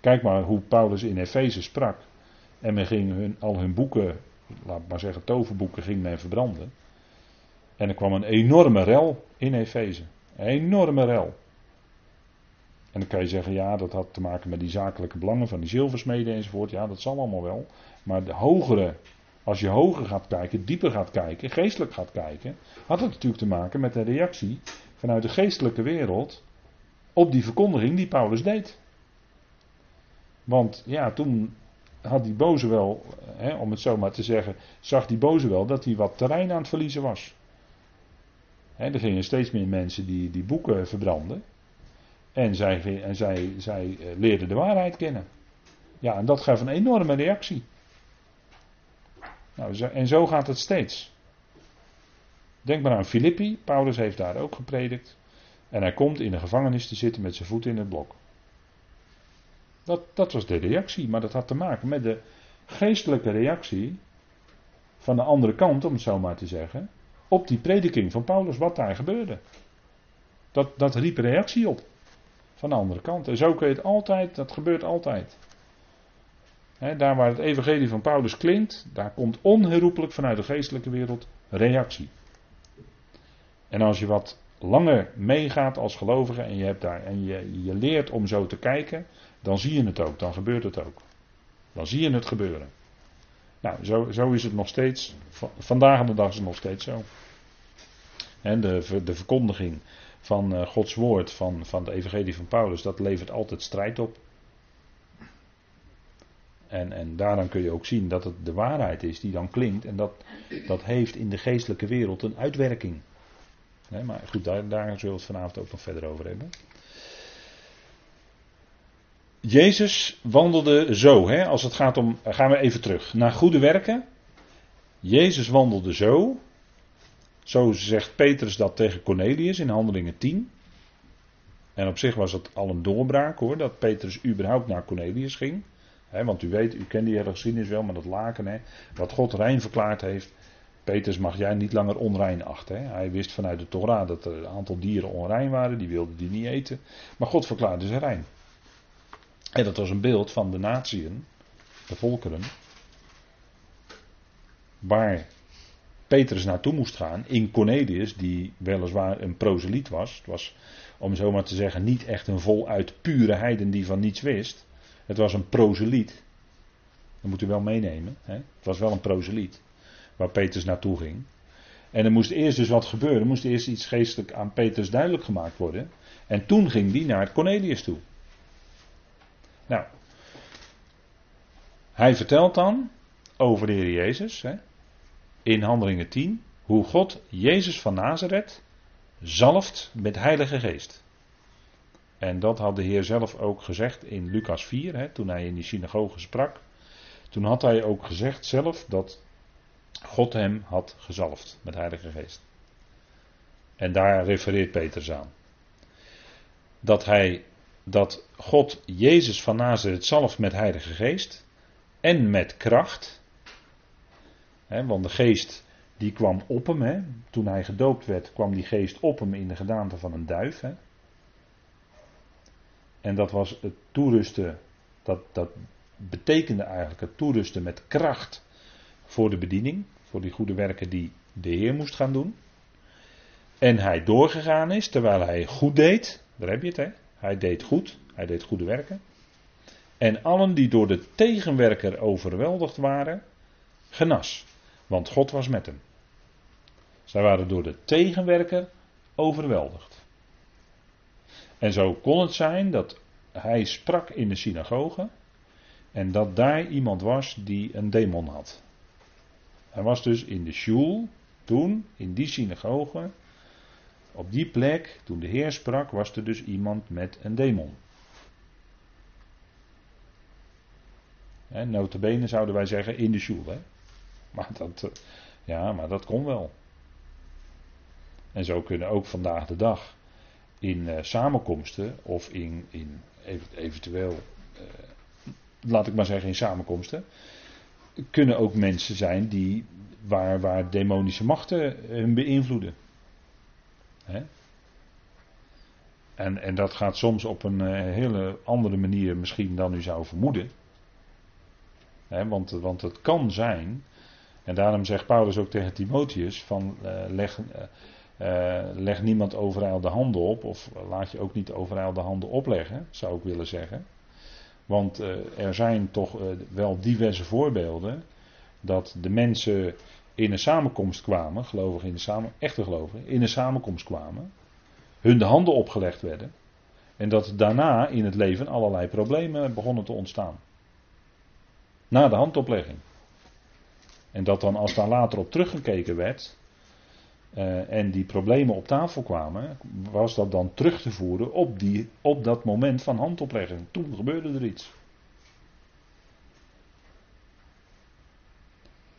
Kijk maar hoe Paulus in Efeze sprak. En men ging al hun boeken, laat maar zeggen toverboeken, ging men verbranden. En er kwam een enorme rel in Efeze. Een enorme rel. En dan kan je zeggen, ja, dat had te maken met die zakelijke belangen van die zilversmeden enzovoort. Ja, dat zal allemaal wel. Maar de hogere, als je hoger gaat kijken, dieper gaat kijken, geestelijk gaat kijken, had het natuurlijk te maken met de reactie vanuit de geestelijke wereld op die verkondiging die Paulus deed. Want ja, toen had die boze wel, om het zo maar te zeggen, zag die boze wel dat hij wat terrein aan het verliezen was. Er gingen steeds meer mensen die boeken verbranden. En zij leerden de waarheid kennen. Ja, en dat gaf een enorme reactie. Nou, en zo gaat het steeds. Denk maar aan Filippi. Paulus heeft daar ook gepredikt. En hij komt in de gevangenis te zitten met zijn voeten in het blok. Dat was de reactie. Maar dat had te maken met de geestelijke reactie van de andere kant, om het zo maar te zeggen, op die prediking van Paulus, wat daar gebeurde. Dat riep reactie op. Van de andere kant. En zo kun je het altijd, dat gebeurt altijd. Daar waar het evangelie van Paulus klinkt, daar komt onherroepelijk vanuit de geestelijke wereld reactie. En als je wat langer meegaat als gelovige en je leert om zo te kijken, dan zie je het ook, dan gebeurt het ook. Dan zie je het gebeuren. Nou, zo is het nog steeds, vandaag aan de dag is het nog steeds zo. En de verkondiging van Gods woord, van de evangelie van Paulus, dat levert altijd strijd op. En daaraan kun je ook zien dat het de waarheid is die dan klinkt. En dat heeft in de geestelijke wereld een uitwerking. Nee, maar goed, daar zullen we het vanavond ook nog verder over hebben. Jezus wandelde zo. Als het gaat om, gaan we even terug naar goede werken. Jezus wandelde zo. Zo zegt Petrus dat tegen Cornelius in Handelingen 10. En op zich was het al een doorbraak hoor, dat Petrus überhaupt naar Cornelius ging. Want u weet, u kent die hele geschiedenis wel, maar dat laken, wat God rein verklaard heeft, Petrus mag jij niet langer onrein achten. Hij wist vanuit de Torah dat er een aantal dieren onrein waren, die wilden die niet eten, maar God verklaarde ze rein. En dat was een beeld van de natieën, de volkeren, waar Petrus naartoe moest gaan, in Cornelius, die weliswaar een proseliet was. Het was, om zo maar te zeggen, niet echt een voluit pure heiden die van niets wist. Het was een proseliet. Dat moet u wel meenemen. Het was wel een proseliet waar Petrus naartoe ging. En er moest eerst dus wat gebeuren. Er moest eerst iets geestelijk aan Petrus duidelijk gemaakt worden. En toen ging die naar Cornelius toe. Nou, hij vertelt dan over de Heer Jezus, in Handelingen 10, hoe God Jezus van Nazareth zalft met Heilige Geest. En dat had de Heer zelf ook gezegd in Lucas 4, toen hij in die synagoge sprak. Toen had hij ook gezegd zelf dat God hem had gezalfd met Heilige Geest. En daar refereert Petrus aan. Dat God Jezus van Nazareth zalft met Heilige Geest en met kracht. Want de geest die kwam op hem. Toen hij gedoopt werd kwam die geest op hem in de gedaante van een duif. En dat was het toerusten, dat betekende eigenlijk het toerusten met kracht voor de bediening, voor die goede werken die de Heer moest gaan doen. En hij doorgegaan is, terwijl hij goed deed, daar heb je het hij deed goed, hij deed goede werken. En allen die door de tegenwerker overweldigd waren, genas, want God was met hem. Zij waren door de tegenwerker overweldigd. En zo kon het zijn dat hij sprak in de synagoge en dat daar iemand was die een demon had. Hij was dus in de sjoel, toen, in die synagoge, op die plek, toen de Heer sprak, was er dus iemand met een demon. Notabene zouden wij zeggen in de sjoel. Maar dat kon wel. En zo kunnen ook vandaag de dag in samenkomsten of in eventueel, laat ik maar zeggen in samenkomsten, kunnen ook mensen zijn die waar demonische machten hun beïnvloeden. Hè? En dat gaat soms op een hele andere manier misschien dan u zou vermoeden. Hè? Want het kan zijn, en daarom zegt Paulus ook tegen Timotheus van leg niemand overijl de handen op, of laat je ook niet overijl de handen opleggen, zou ik willen zeggen. Want er zijn toch wel diverse voorbeelden dat de mensen in een samenkomst kwamen, gelovigen in de echte gelovigen, in een samenkomst kwamen, hun de handen opgelegd werden en dat daarna in het leven allerlei problemen begonnen te ontstaan. Na de handoplegging. En dat dan als daar later op teruggekeken werd en die problemen op tafel kwamen, was dat dan terug te voeren op dat moment van handoplegging. Toen gebeurde er iets.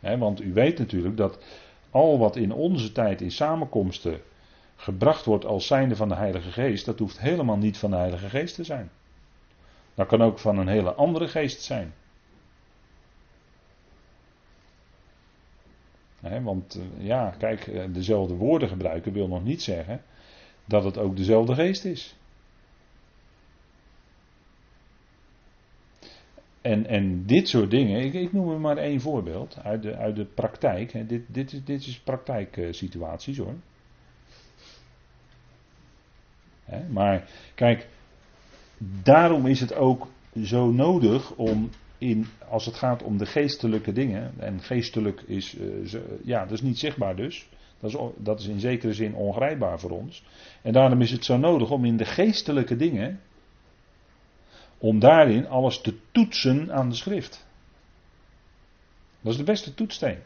He, want u weet natuurlijk dat al wat in onze tijd in samenkomsten gebracht wordt als zijnde van de Heilige Geest, dat hoeft helemaal niet van de Heilige Geest te zijn. Dat kan ook van een hele andere geest zijn. He, want ja, kijk, dezelfde woorden gebruiken wil nog niet zeggen dat het ook dezelfde geest is. En dit soort dingen, ik noem er maar één voorbeeld uit de praktijk. Hè, dit is praktijksituaties hoor. Hè, maar kijk, daarom is het ook zo nodig om, als het gaat om de geestelijke dingen, en geestelijk is, dat is niet zichtbaar dus. Dat is in zekere zin ongrijpbaar voor ons. En daarom is het zo nodig om in de geestelijke dingen, om daarin alles te toetsen aan de schrift. Dat is de beste toetssteen.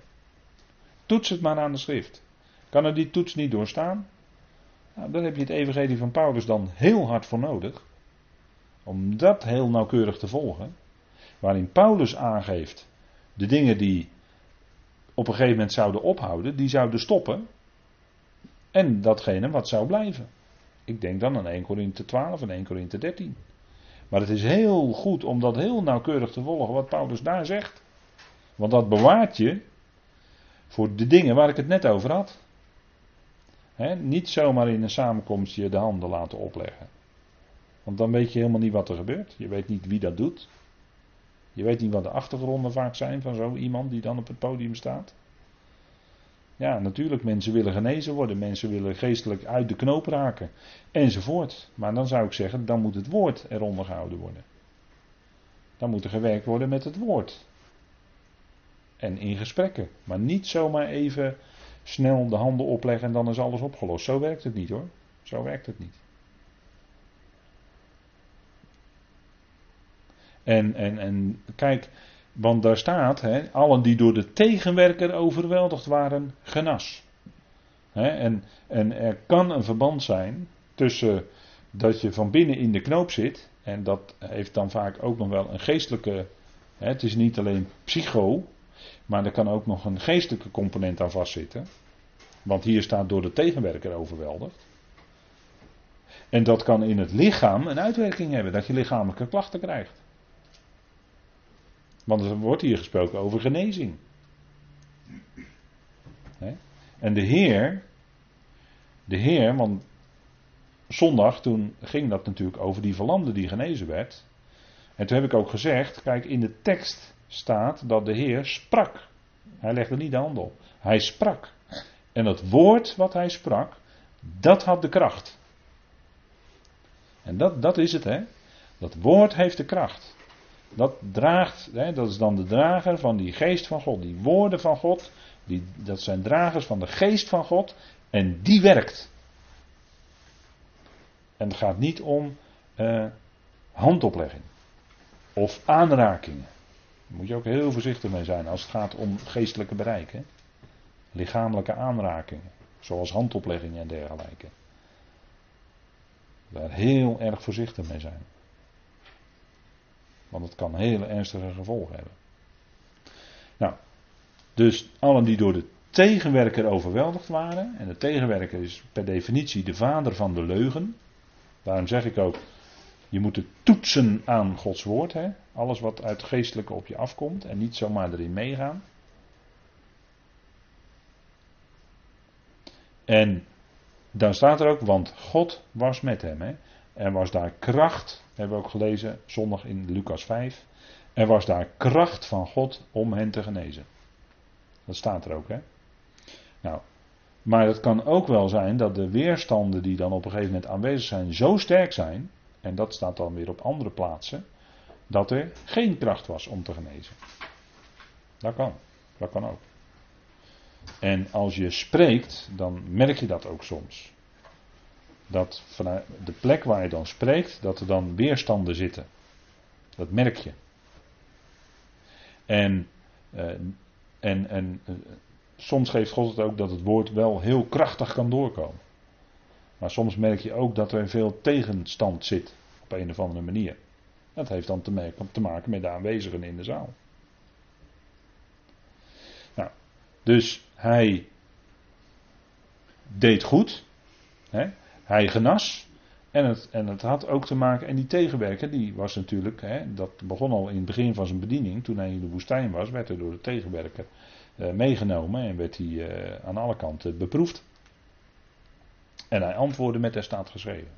Toets het maar aan de schrift. Kan er die toets niet doorstaan? Nou, dan heb je het evangelie van Paulus dan heel hard voor nodig. Om dat heel nauwkeurig te volgen. Waarin Paulus aangeeft de dingen die op een gegeven moment zouden ophouden, die zouden stoppen. En datgene wat zou blijven. Ik denk dan aan 1 Korinthe 12 en 1 Korinthe 13. Maar het is heel goed om dat heel nauwkeurig te volgen wat Paulus daar zegt. Want dat bewaart je voor de dingen waar ik het net over had. He, niet zomaar in een samenkomst je de handen laten opleggen. Want dan weet je helemaal niet wat er gebeurt. Je weet niet wie dat doet. Je weet niet wat de achtergronden vaak zijn van zo iemand die dan op het podium staat. Ja, natuurlijk, mensen willen genezen worden. Mensen willen geestelijk uit de knoop raken. Enzovoort. Maar dan zou ik zeggen, dan moet het woord eronder gehouden worden. Dan moet er gewerkt worden met het woord. En in gesprekken. Maar niet zomaar even snel de handen opleggen en dan is alles opgelost. Zo werkt het niet hoor. Zo werkt het niet. En kijk... Want daar staat, he, allen die door de tegenwerker overweldigd waren, genas. He, en er kan een verband zijn tussen dat je van binnen in de knoop zit. En dat heeft dan vaak ook nog wel een geestelijke... He, het is niet alleen psycho, maar er kan ook nog een geestelijke component aan vastzitten. Want hier staat door de tegenwerker overweldigd. En dat kan in het lichaam een uitwerking hebben, dat je lichamelijke klachten krijgt. Want er wordt hier gesproken over genezing. He? En de Heer, want zondag toen ging dat natuurlijk over die verlamde die genezen werd. En toen heb ik ook gezegd, kijk, in de tekst staat dat de Heer sprak. Hij legde niet de hand op. Hij sprak. En het woord wat hij sprak, dat had de kracht. En dat is het, hè. Dat woord heeft de kracht. Dat draagt, hè, dat is dan de drager van die geest van God, die woorden van God, dat zijn dragers van de geest van God en die werkt. En het gaat niet om handoplegging of aanrakingen. Daar moet je ook heel voorzichtig mee zijn als het gaat om geestelijke bereiken. Lichamelijke aanrakingen, zoals handopleggingen en dergelijke. Daar heel erg voorzichtig mee zijn. Want het kan hele ernstige gevolgen hebben. Nou, dus allen die door de tegenwerker overweldigd waren. En de tegenwerker is per definitie de vader van de leugen. Daarom zeg ik ook, je moet het toetsen aan Gods woord. Hè? Alles wat uit geestelijke op je afkomt en niet zomaar erin meegaan. En dan staat er ook, want God was met hem. Hè? Er was daar kracht, hebben we ook gelezen zondag in Lucas 5. Er was daar kracht van God om hen te genezen. Dat staat er ook, hè. Nou, maar het kan ook wel zijn dat de weerstanden die dan op een gegeven moment aanwezig zijn zo sterk zijn, en dat staat dan weer op andere plaatsen, dat er geen kracht was om te genezen. Dat kan ook. En als je spreekt, dan merk je dat ook soms. Dat vanuit de plek waar je dan spreekt, dat er dan weerstanden zitten. Dat merk je. En soms geeft God het ook dat het woord wel heel krachtig kan doorkomen. Maar soms merk je ook dat er veel tegenstand zit op een of andere manier. Dat heeft dan te maken met de aanwezigen in de zaal. Nou, dus hij deed goed. Hè? Hij genas. En het had ook te maken, en die tegenwerker, die was natuurlijk, hè, dat begon al in het begin van zijn bediening, toen hij in de woestijn was, werd hij door de tegenwerker meegenomen en werd hij aan alle kanten beproefd. En hij antwoordde met, er staat geschreven.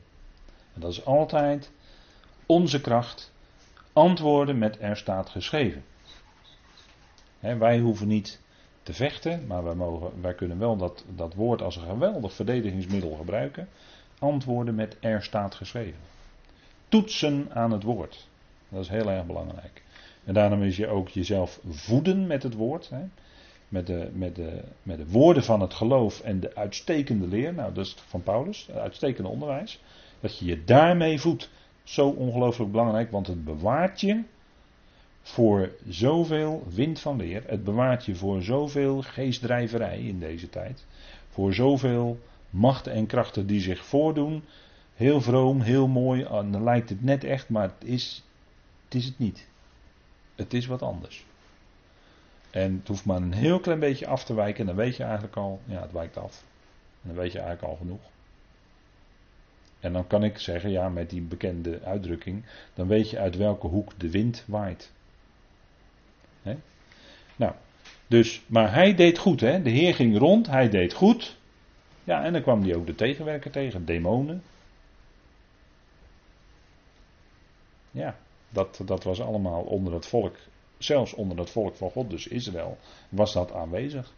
En dat is altijd onze kracht, antwoorden met, er staat geschreven. Hè, wij hoeven niet te vechten, maar wij kunnen wel dat woord als een geweldig verdedigingsmiddel gebruiken. Antwoorden met er staat geschreven. Toetsen aan het woord. Dat is heel erg belangrijk. En daarom is je ook jezelf voeden met het woord. Hè? Met de woorden van het geloof en de uitstekende leer. Nou, dat is van Paulus. Het uitstekende onderwijs. Dat je je daarmee voedt. Zo ongelooflijk belangrijk. Want het bewaart je voor zoveel wind van leer. Het bewaart je voor zoveel geestdrijverij in deze tijd. Voor zoveel machten en krachten die zich voordoen. Heel vroom, heel mooi. En dan lijkt het net echt, maar het is het niet. Het is wat anders. En het hoeft maar een heel klein beetje af te wijken. En dan weet je eigenlijk al, ja, het wijkt af. En dan weet je eigenlijk al genoeg. En dan kan ik zeggen, ja, met die bekende uitdrukking. Dan weet je uit welke hoek de wind waait. Hè? Nou, dus, maar hij deed goed, hè. De Heer ging rond, hij deed goed. Ja, en dan kwam hij ook de tegenwerker tegen, demonen. Ja, dat was allemaal onder het volk, zelfs onder het volk van God, dus Israël, was dat aanwezig.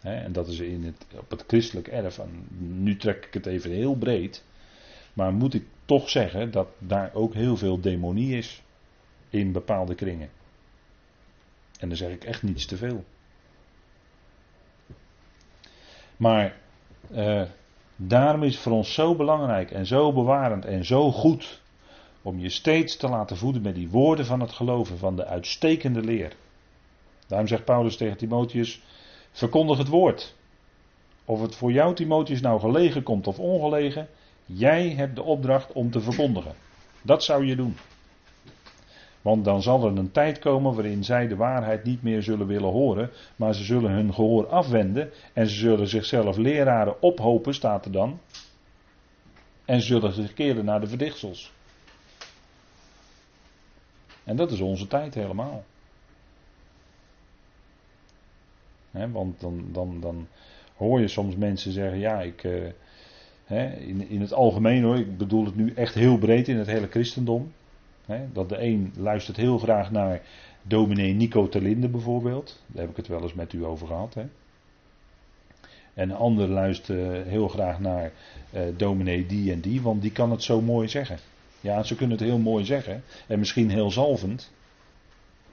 He, en dat is op het christelijk erf, en nu trek ik het even heel breed, maar moet ik toch zeggen dat daar ook heel veel demonie is in bepaalde kringen. En dan zeg ik echt niets te veel. Maar daarom is het voor ons zo belangrijk en zo bewarend en zo goed om je steeds te laten voeden met die woorden van het geloven, van de uitstekende leer. Daarom zegt Paulus tegen Timotheus, verkondig het woord. Of het voor jou, Timotheus, nou gelegen komt of ongelegen, jij hebt de opdracht om te verkondigen. Dat zou je doen. Want dan zal er een tijd komen waarin zij de waarheid niet meer zullen willen horen, maar ze zullen hun gehoor afwenden en ze zullen zichzelf leraren ophopen, staat er dan. En ze zullen zich keren naar de verdichtsels. En dat is onze tijd helemaal. He, want dan hoor je soms mensen zeggen, ja, in het algemeen hoor, ik bedoel het nu echt heel breed in het hele christendom. Dat de een luistert heel graag naar dominee Nico ter Linden bijvoorbeeld. Daar heb ik het wel eens met u over gehad. Hè? En de ander luistert heel graag naar dominee die en die, want die kan het zo mooi zeggen. Ja, ze kunnen het heel mooi zeggen. En misschien heel zalvend.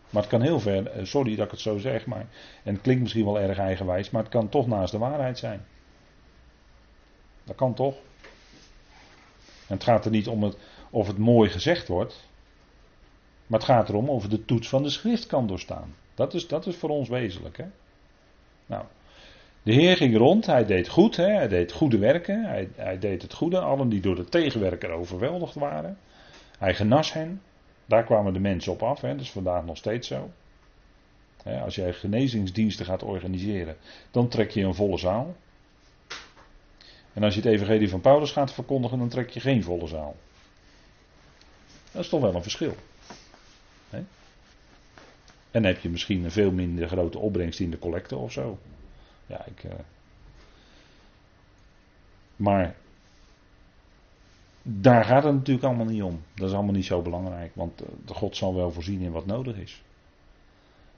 Maar het kan heel ver, sorry dat ik het zo zeg, maar, en het klinkt misschien wel erg eigenwijs, maar het kan toch naast de waarheid zijn. Dat kan toch. En het gaat er niet om of het mooi gezegd wordt. Maar het gaat erom of het de toets van de schrift kan doorstaan. Dat is voor ons wezenlijk. Hè? Nou, de Heer ging rond, hij deed goed, hè? Hij deed goede werken, hij deed het goede, allen die door de tegenwerker overweldigd waren. Hij genas hen, daar kwamen de mensen op af, hè? Dat is vandaag nog steeds zo. Als jij genezingsdiensten gaat organiseren, dan trek je een volle zaal. En als je het evangelie van Paulus gaat verkondigen, dan trek je geen volle zaal. Dat is toch wel een verschil. En dan heb je misschien een veel minder grote opbrengst in de collecte of zo. Ja, maar daar gaat het natuurlijk allemaal niet om. Dat is allemaal niet zo belangrijk, want God zal wel voorzien in wat nodig is.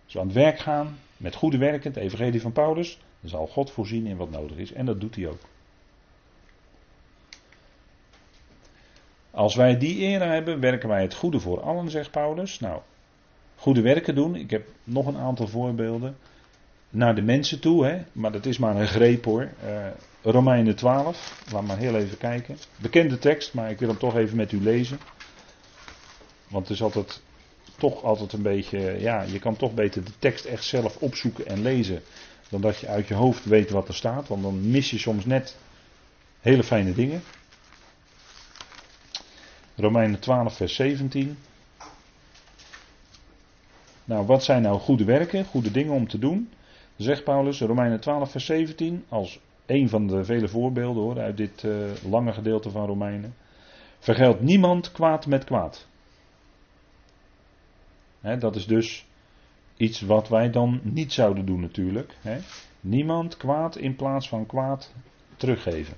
Als we aan het werk gaan, met goede werken, het evangelie van Paulus, dan zal God voorzien in wat nodig is. En dat doet hij ook. Als wij die eer hebben, werken wij het goede voor allen, zegt Paulus. Nou, goede werken doen, ik heb nog een aantal voorbeelden. Naar de mensen toe, maar dat is maar een greep hoor. Romeinen 12, laat maar heel even kijken. Bekende tekst, maar ik wil hem toch even met u lezen. Want het is altijd, toch altijd een beetje, ja, je kan toch beter de tekst echt zelf opzoeken en lezen, dan dat je uit je hoofd weet wat er staat, want dan mis je soms net hele fijne dingen. Romeinen 12 vers 17. Nou, wat zijn nou goede werken, goede dingen om te doen? Zegt Paulus, Romeinen 12 vers 17, als een van de vele voorbeelden hoor, uit dit lange gedeelte van Romeinen. Vergeld niemand kwaad met kwaad. Dat is dus iets wat wij dan niet zouden doen natuurlijk. Niemand kwaad in plaats van kwaad teruggeven.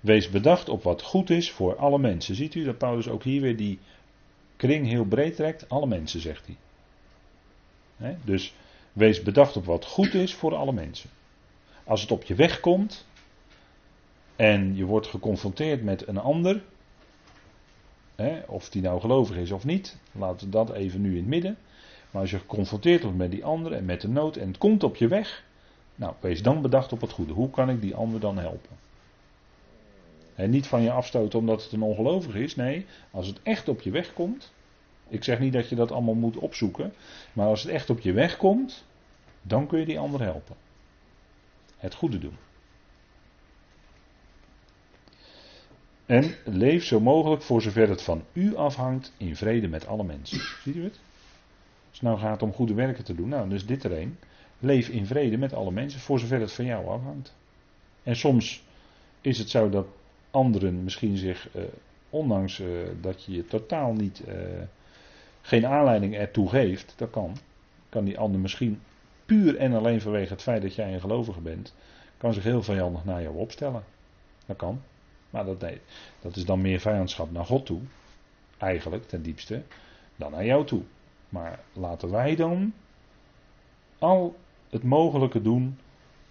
Wees bedacht op wat goed is voor alle mensen. Ziet u dat Paulus ook hier weer die kring heel breed trekt? Alle mensen, zegt hij. Dus wees bedacht op wat goed is voor alle mensen. Als het op je weg komt en je wordt geconfronteerd met een ander, of die nou gelovig is of niet, laten we dat even nu in het midden. Maar als je geconfronteerd wordt met die ander en met de nood en het komt op je weg, nou, wees dan bedacht op het goede. Hoe kan ik die ander dan helpen? En niet van je afstoten omdat het een ongelovige is. Nee, als het echt op je weg komt. Ik zeg niet dat je dat allemaal moet opzoeken. Maar als het echt op je weg komt, dan kun je die ander helpen. Het goede doen. En leef zo mogelijk voor zover het van u afhangt in vrede met alle mensen. Ziet u het? Als het nou gaat om goede werken te doen. Nou, dus dit er een. Leef in vrede met alle mensen voor zover het van jou afhangt. En soms is het zo dat anderen misschien zich, ondanks dat je totaal niet, geen aanleiding ertoe geeft, dat kan die ander misschien puur en alleen vanwege het feit dat jij een gelovige bent, kan zich heel vijandig naar jou opstellen. Dat kan, maar dat is dan meer vijandschap naar God toe, eigenlijk ten diepste, dan naar jou toe. Maar laten wij dan al het mogelijke doen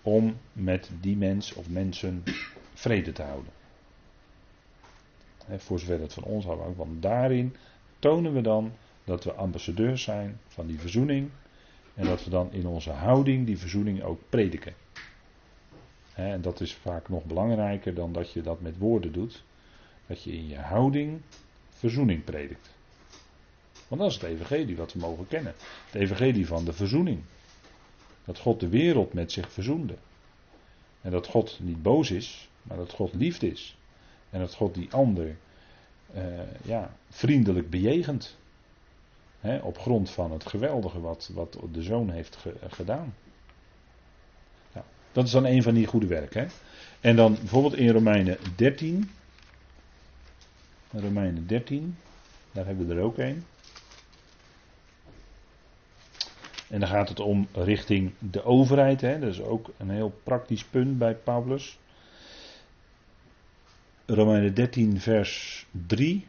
om met die mens of mensen vrede te houden. Voor zover dat van ons afhangt, want daarin tonen we dan dat we ambassadeurs zijn van die verzoening en dat we dan in onze houding die verzoening ook prediken. En dat is vaak nog belangrijker dan dat je dat met woorden doet, dat je in je houding verzoening predikt. Want dat is het evangelie wat we mogen kennen. Het evangelie van de verzoening. Dat God de wereld met zich verzoende. En dat God niet boos is, maar dat God liefde is. En dat God die ander vriendelijk bejegent. Op grond van het geweldige wat de zoon heeft gedaan. Nou, dat is dan een van die goede werken. En dan bijvoorbeeld in Romeinen 13. Romeinen 13, daar hebben we er ook een. En dan gaat het om richting de overheid. Dat is ook een heel praktisch punt bij Paulus. Romeinen 13 vers 3.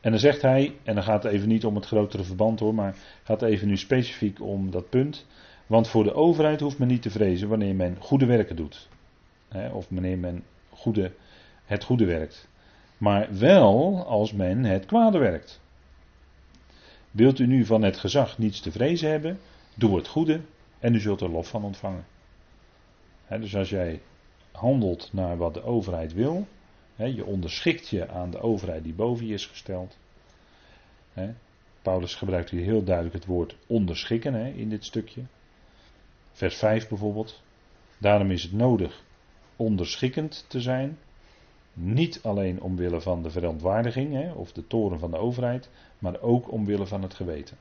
En dan zegt hij, en dan gaat het even niet om het grotere verband hoor, maar gaat even nu specifiek om dat punt. Want voor de overheid hoeft men niet te vrezen wanneer men goede werken doet. Of wanneer men het goede werkt. Maar wel als men het kwade werkt. Wilt u nu van het gezag niets te vrezen hebben, doe het goede en u zult er lof van ontvangen. Dus als jij handelt naar wat de overheid wil, je onderschikt je aan de overheid die boven je is gesteld. Paulus gebruikt hier heel duidelijk het woord onderschikken in dit stukje. Vers 5 bijvoorbeeld. Daarom is het nodig onderschikkend te zijn Niet alleen omwille van de verontwaardiging of de toren van de overheid, maar ook omwille van het geweten.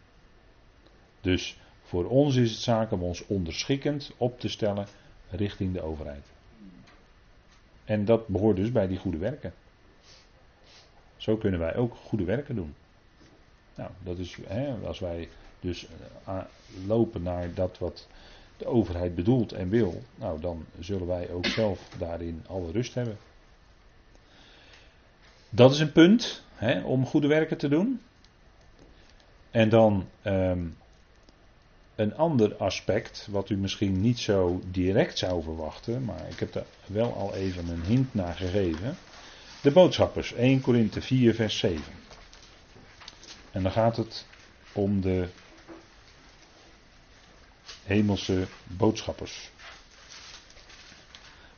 Dus voor ons is het zaak om ons onderschikkend op te stellen richting de overheid. En dat behoort dus bij die goede werken. Zo kunnen wij ook goede werken doen. Nou, dat is als wij dus lopen naar dat wat de overheid bedoelt en wil, nou dan zullen wij ook zelf daarin alle rust hebben. Dat is een punt om goede werken te doen. En dan een ander aspect, wat u misschien niet zo direct zou verwachten, maar ik heb daar wel al even een hint naar gegeven. De boodschappers, 1 Korinthe 4 vers 7. En dan gaat het om de hemelse boodschappers.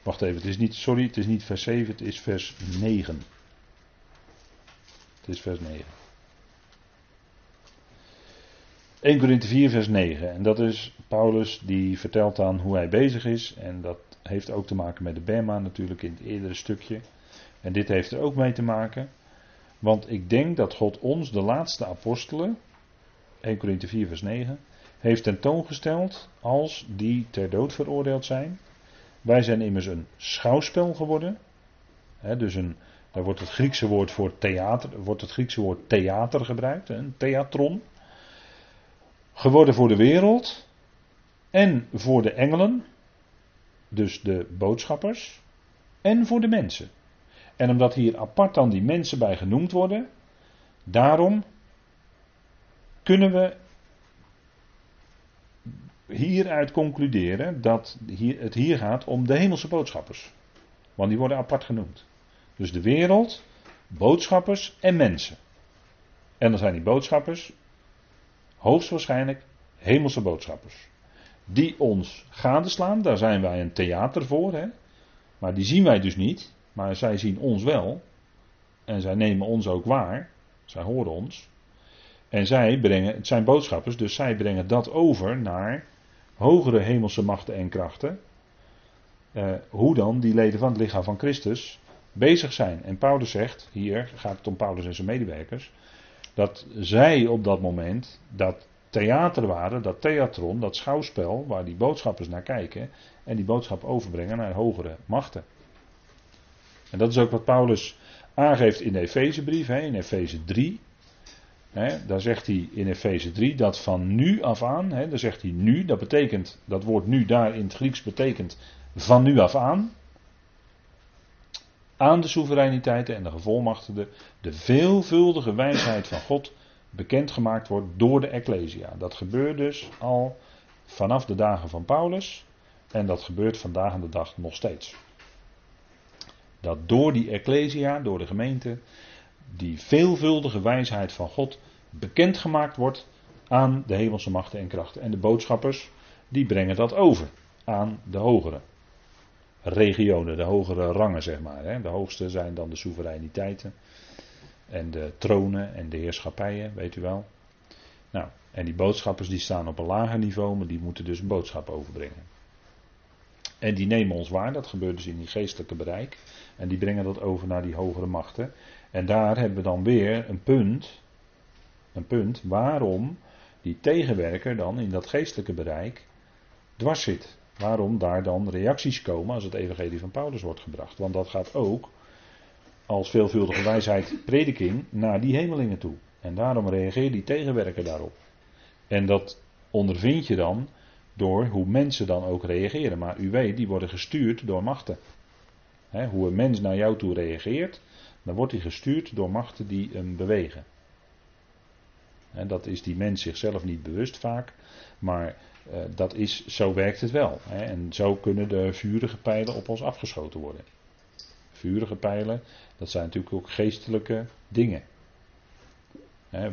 Wacht even, het is niet vers 7, het is vers 9. Het is vers 9. 1 Korinthe 4 vers 9. En dat is Paulus die vertelt aan hoe hij bezig is. En dat heeft ook te maken met de Bema natuurlijk in het eerdere stukje. En dit heeft er ook mee te maken. Want ik denk dat God ons, de laatste apostelen, 1 Korinthe 4 vers 9, heeft tentoongesteld als die ter dood veroordeeld zijn. Wij zijn immers een schouwspel geworden. Dus daar wordt het Griekse woord voor theater, gebruikt, een theatron. Geworden voor de wereld en voor de engelen, dus de boodschappers, en voor de mensen. En omdat hier apart dan die mensen bij genoemd worden, daarom kunnen we hieruit concluderen dat het hier gaat om de hemelse boodschappers. Want die worden apart genoemd. Dus de wereld, boodschappers en mensen. En dan zijn die boodschappers hoogstwaarschijnlijk hemelse boodschappers. Die ons gadeslaan, daar zijn wij een theater voor. Maar die zien wij dus niet. Maar zij zien ons wel. En zij nemen ons ook waar. Zij horen ons. En het zijn boodschappers, dus zij brengen dat over naar hogere hemelse machten en krachten. Hoe dan die leden van het lichaam van Christus bezig zijn. En Paulus zegt, hier gaat het om Paulus en zijn medewerkers, dat zij op dat moment dat theater waren, dat theatron, dat schouwspel waar die boodschappers naar kijken en die boodschap overbrengen naar hogere machten. En dat is ook wat Paulus aangeeft in de Efezebrief, in Efeze 3. Daar zegt hij in Efeze 3 dat van nu af aan, daar zegt hij nu, dat betekent, dat woord nu daar in het Grieks betekent van nu af aan. Aan de soevereiniteiten en de gevolmachtigden de veelvuldige wijsheid van God bekendgemaakt wordt door de Ecclesia. Dat gebeurt dus al vanaf de dagen van Paulus en dat gebeurt vandaag aan de dag nog steeds. Dat door die Ecclesia, door de gemeente, die veelvuldige wijsheid van God bekendgemaakt wordt aan de hemelse machten en krachten. En de boodschappers die brengen dat over aan de hogere regionen, de hogere rangen zeg maar. De hoogste zijn dan de soevereiniteiten en de tronen en de heerschappijen, weet u wel. Nou, en die boodschappers die staan op een lager niveau, maar die moeten dus een boodschap overbrengen. En die nemen ons waar, dat gebeurt dus in die geestelijke bereik. En die brengen dat over naar die hogere machten. En daar hebben we dan weer een punt waarom die tegenwerker dan in dat geestelijke bereik dwars zit. Waarom daar dan reacties komen als het evangelie van Paulus wordt gebracht. Want dat gaat ook als veelvuldige wijsheid prediking naar die hemelingen toe. En daarom reageert die tegenwerker daarop. En dat ondervind je dan door hoe mensen dan ook reageren. Maar u weet, die worden gestuurd door machten. Hoe een mens naar jou toe reageert, dan wordt hij gestuurd door machten die hem bewegen. En dat is die mens zichzelf niet bewust vaak, maar zo werkt het wel. En zo kunnen de vurige pijlen op ons afgeschoten worden. Vurige pijlen, dat zijn natuurlijk ook geestelijke dingen.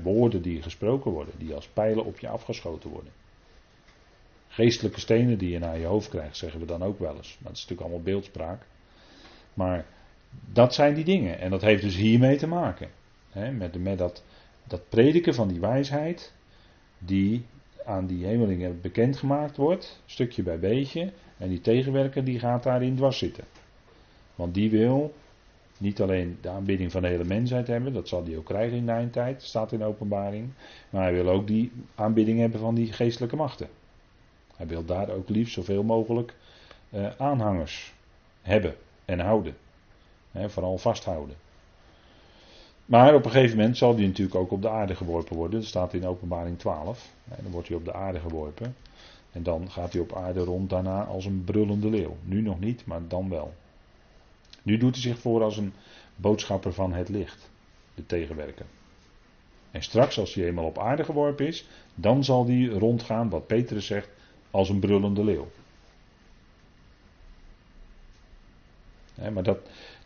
Woorden die gesproken worden, die als pijlen op je afgeschoten worden. Geestelijke stenen die je naar je hoofd krijgt, zeggen we dan ook wel eens. Dat is natuurlijk allemaal beeldspraak. Maar dat zijn die dingen. En dat heeft dus hiermee te maken. Met dat prediken van die wijsheid, die aan die hemelingen bekendgemaakt wordt, stukje bij beetje, en die tegenwerker die gaat daarin dwars zitten. Want die wil niet alleen de aanbidding van de hele mensheid hebben, dat zal hij ook krijgen in de eindtijd, staat in de Openbaring, maar hij wil ook die aanbidding hebben van die geestelijke machten. Hij wil daar ook liefst zoveel mogelijk aanhangers hebben en houden. He, vooral vasthouden. Maar op een gegeven moment zal die natuurlijk ook op de aarde geworpen worden. Dat staat in Openbaring 12. He, dan wordt hij op de aarde geworpen. En dan gaat hij op aarde rond daarna als een brullende leeuw. Nu nog niet, maar dan wel. Nu doet hij zich voor als een boodschapper van het licht. De tegenwerker. En straks als hij eenmaal op aarde geworpen is, dan zal hij rondgaan, wat Petrus zegt, als een brullende leeuw. He, maar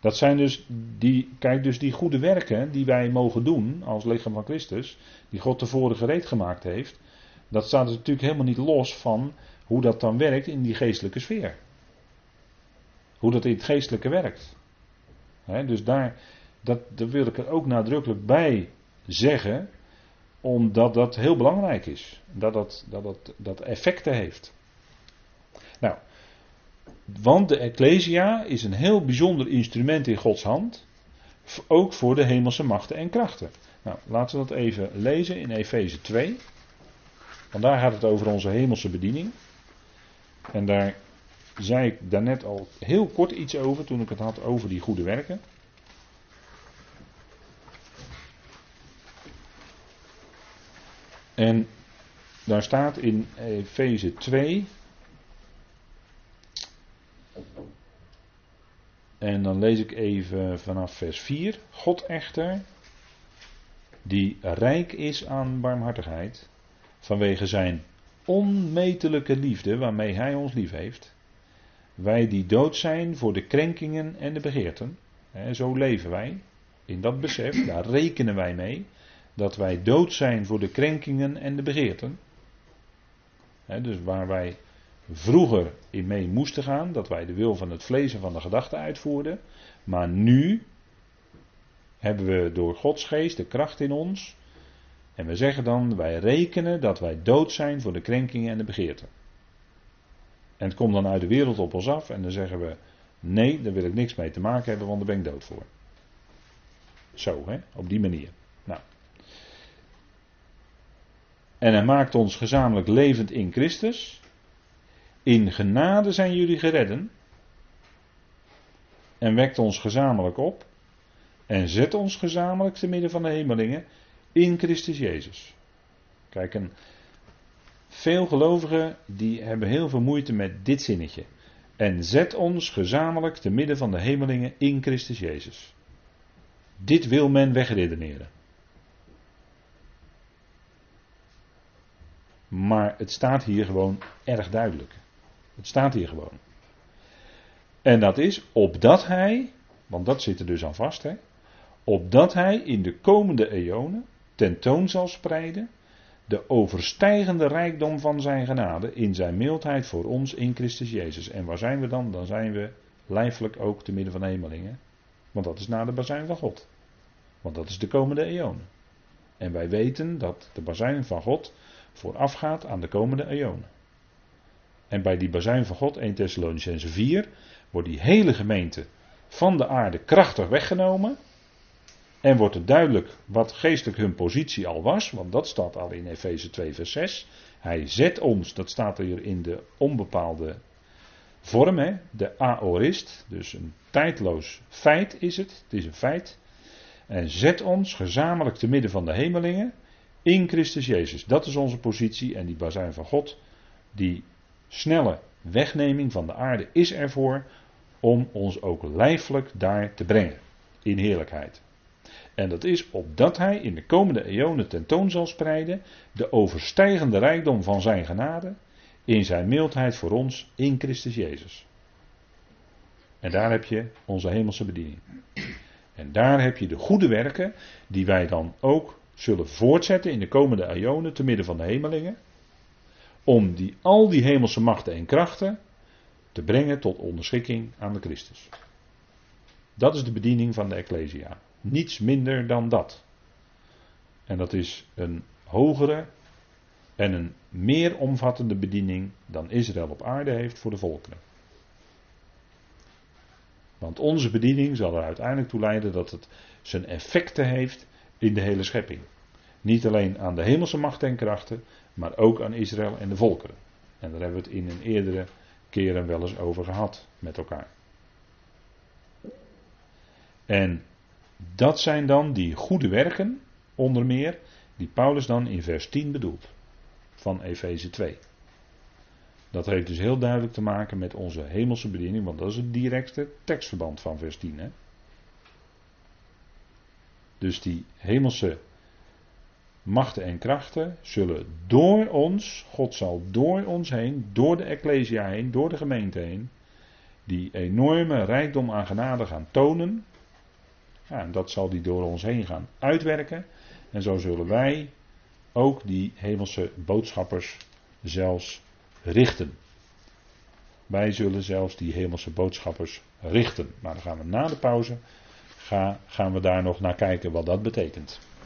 dat zijn dus die goede werken die wij mogen doen als lichaam van Christus, die God tevoren gereed gemaakt heeft, dat staat dus natuurlijk helemaal niet los van hoe dat dan werkt in die geestelijke sfeer. Hoe dat in het geestelijke werkt. He, dus daar wil ik er ook nadrukkelijk bij zeggen, omdat dat heel belangrijk is. Dat effecten heeft. Nou. Want de Ecclesia is een heel bijzonder instrument in Gods hand, ook voor de hemelse machten en krachten. Nou, laten we dat even lezen in Efeze 2, want daar gaat het over onze hemelse bediening. En daar zei ik daarnet al heel kort iets over, toen ik het had over die goede werken. En daar staat in Efeze 2... En dan lees ik even vanaf vers 4. God echter, die rijk is aan barmhartigheid, vanwege zijn onmetelijke liefde waarmee hij ons lief heeft, wij die dood zijn voor de krenkingen en de begeerten, hè, zo leven wij, in dat besef, daar rekenen wij mee, dat wij dood zijn voor de krenkingen en de begeerten. Hè, dus waar wij vroeger in mee moesten gaan, dat wij de wil van het vlees en van de gedachten uitvoerden, maar nu hebben we door Gods geest de kracht in ons en we zeggen dan, wij rekenen dat wij dood zijn voor de krenkingen en de begeerten. En het komt dan uit de wereld op ons af en dan zeggen we, nee, daar wil ik niks mee te maken hebben, want daar ben ik dood voor. Zo, hè, op die manier. Nou. En hij maakt ons gezamenlijk levend in Christus. In genade zijn jullie geredden en wekt ons gezamenlijk op en zet ons gezamenlijk te midden van de hemelingen in Christus Jezus. Kijk, en veel gelovigen die hebben heel veel moeite met dit zinnetje. En zet ons gezamenlijk te midden van de hemelingen in Christus Jezus. Dit wil men wegredeneren. Maar het staat hier gewoon erg duidelijk. Het staat hier gewoon. En dat is opdat hij, want dat zit er dus aan vast, hè, opdat hij in de komende eonen tentoon zal spreiden de overstijgende rijkdom van zijn genade in zijn mildheid voor ons in Christus Jezus. En waar zijn we dan? Dan zijn we lijfelijk ook te midden van de hemelingen. Want dat is na de bazuin van God. Want dat is de komende eonen. En wij weten dat de bazuin van God voorafgaat aan de komende eonen. En bij die bazuin van God, 1 Thessalonicenzen 4, wordt die hele gemeente van de aarde krachtig weggenomen. En wordt het duidelijk wat geestelijk hun positie al was, want dat staat al in Efeze 2 vers 6. Hij zet ons, dat staat hier in de onbepaalde vorm, hè, de aorist, dus een tijdloos feit is het is een feit. En zet ons gezamenlijk te midden van de hemelingen in Christus Jezus. Dat is onze positie en die bazuin van God, die snelle wegneming van de aarde is ervoor om ons ook lijfelijk daar te brengen. In heerlijkheid. En dat is opdat hij in de komende eonen tentoon zal spreiden de overstijgende rijkdom van zijn genade in zijn mildheid voor ons in Christus Jezus. En daar heb je onze hemelse bediening. En daar heb je de goede werken die wij dan ook zullen voortzetten in de komende eonen te midden van de hemelingen. Om al die hemelse machten en krachten te brengen tot onderschikking aan de Christus. Dat is de bediening van de Ecclesia. Niets minder dan dat. En dat is een hogere en een meer omvattende bediening dan Israël op aarde heeft voor de volkeren. Want onze bediening zal er uiteindelijk toe leiden dat het zijn effecten heeft in de hele schepping. Niet alleen aan de hemelse macht en krachten, maar ook aan Israël en de volkeren. En daar hebben we het in een eerdere keren wel eens over gehad met elkaar. En dat zijn dan die goede werken, onder meer, die Paulus dan in vers 10 bedoelt, van Efeze 2. Dat heeft dus heel duidelijk te maken met onze hemelse bediening, want dat is het directe tekstverband van vers 10. Hè? Dus die hemelse machten en krachten zullen door ons, God zal door ons heen, door de Ecclesia heen, door de gemeente heen, die enorme rijkdom aan genade gaan tonen. Ja, en dat zal die door ons heen gaan uitwerken. En zo zullen wij ook die hemelse boodschappers zelfs richten. Wij zullen zelfs die hemelse boodschappers richten. Maar dan gaan we na de pauze, gaan we daar nog naar kijken wat dat betekent.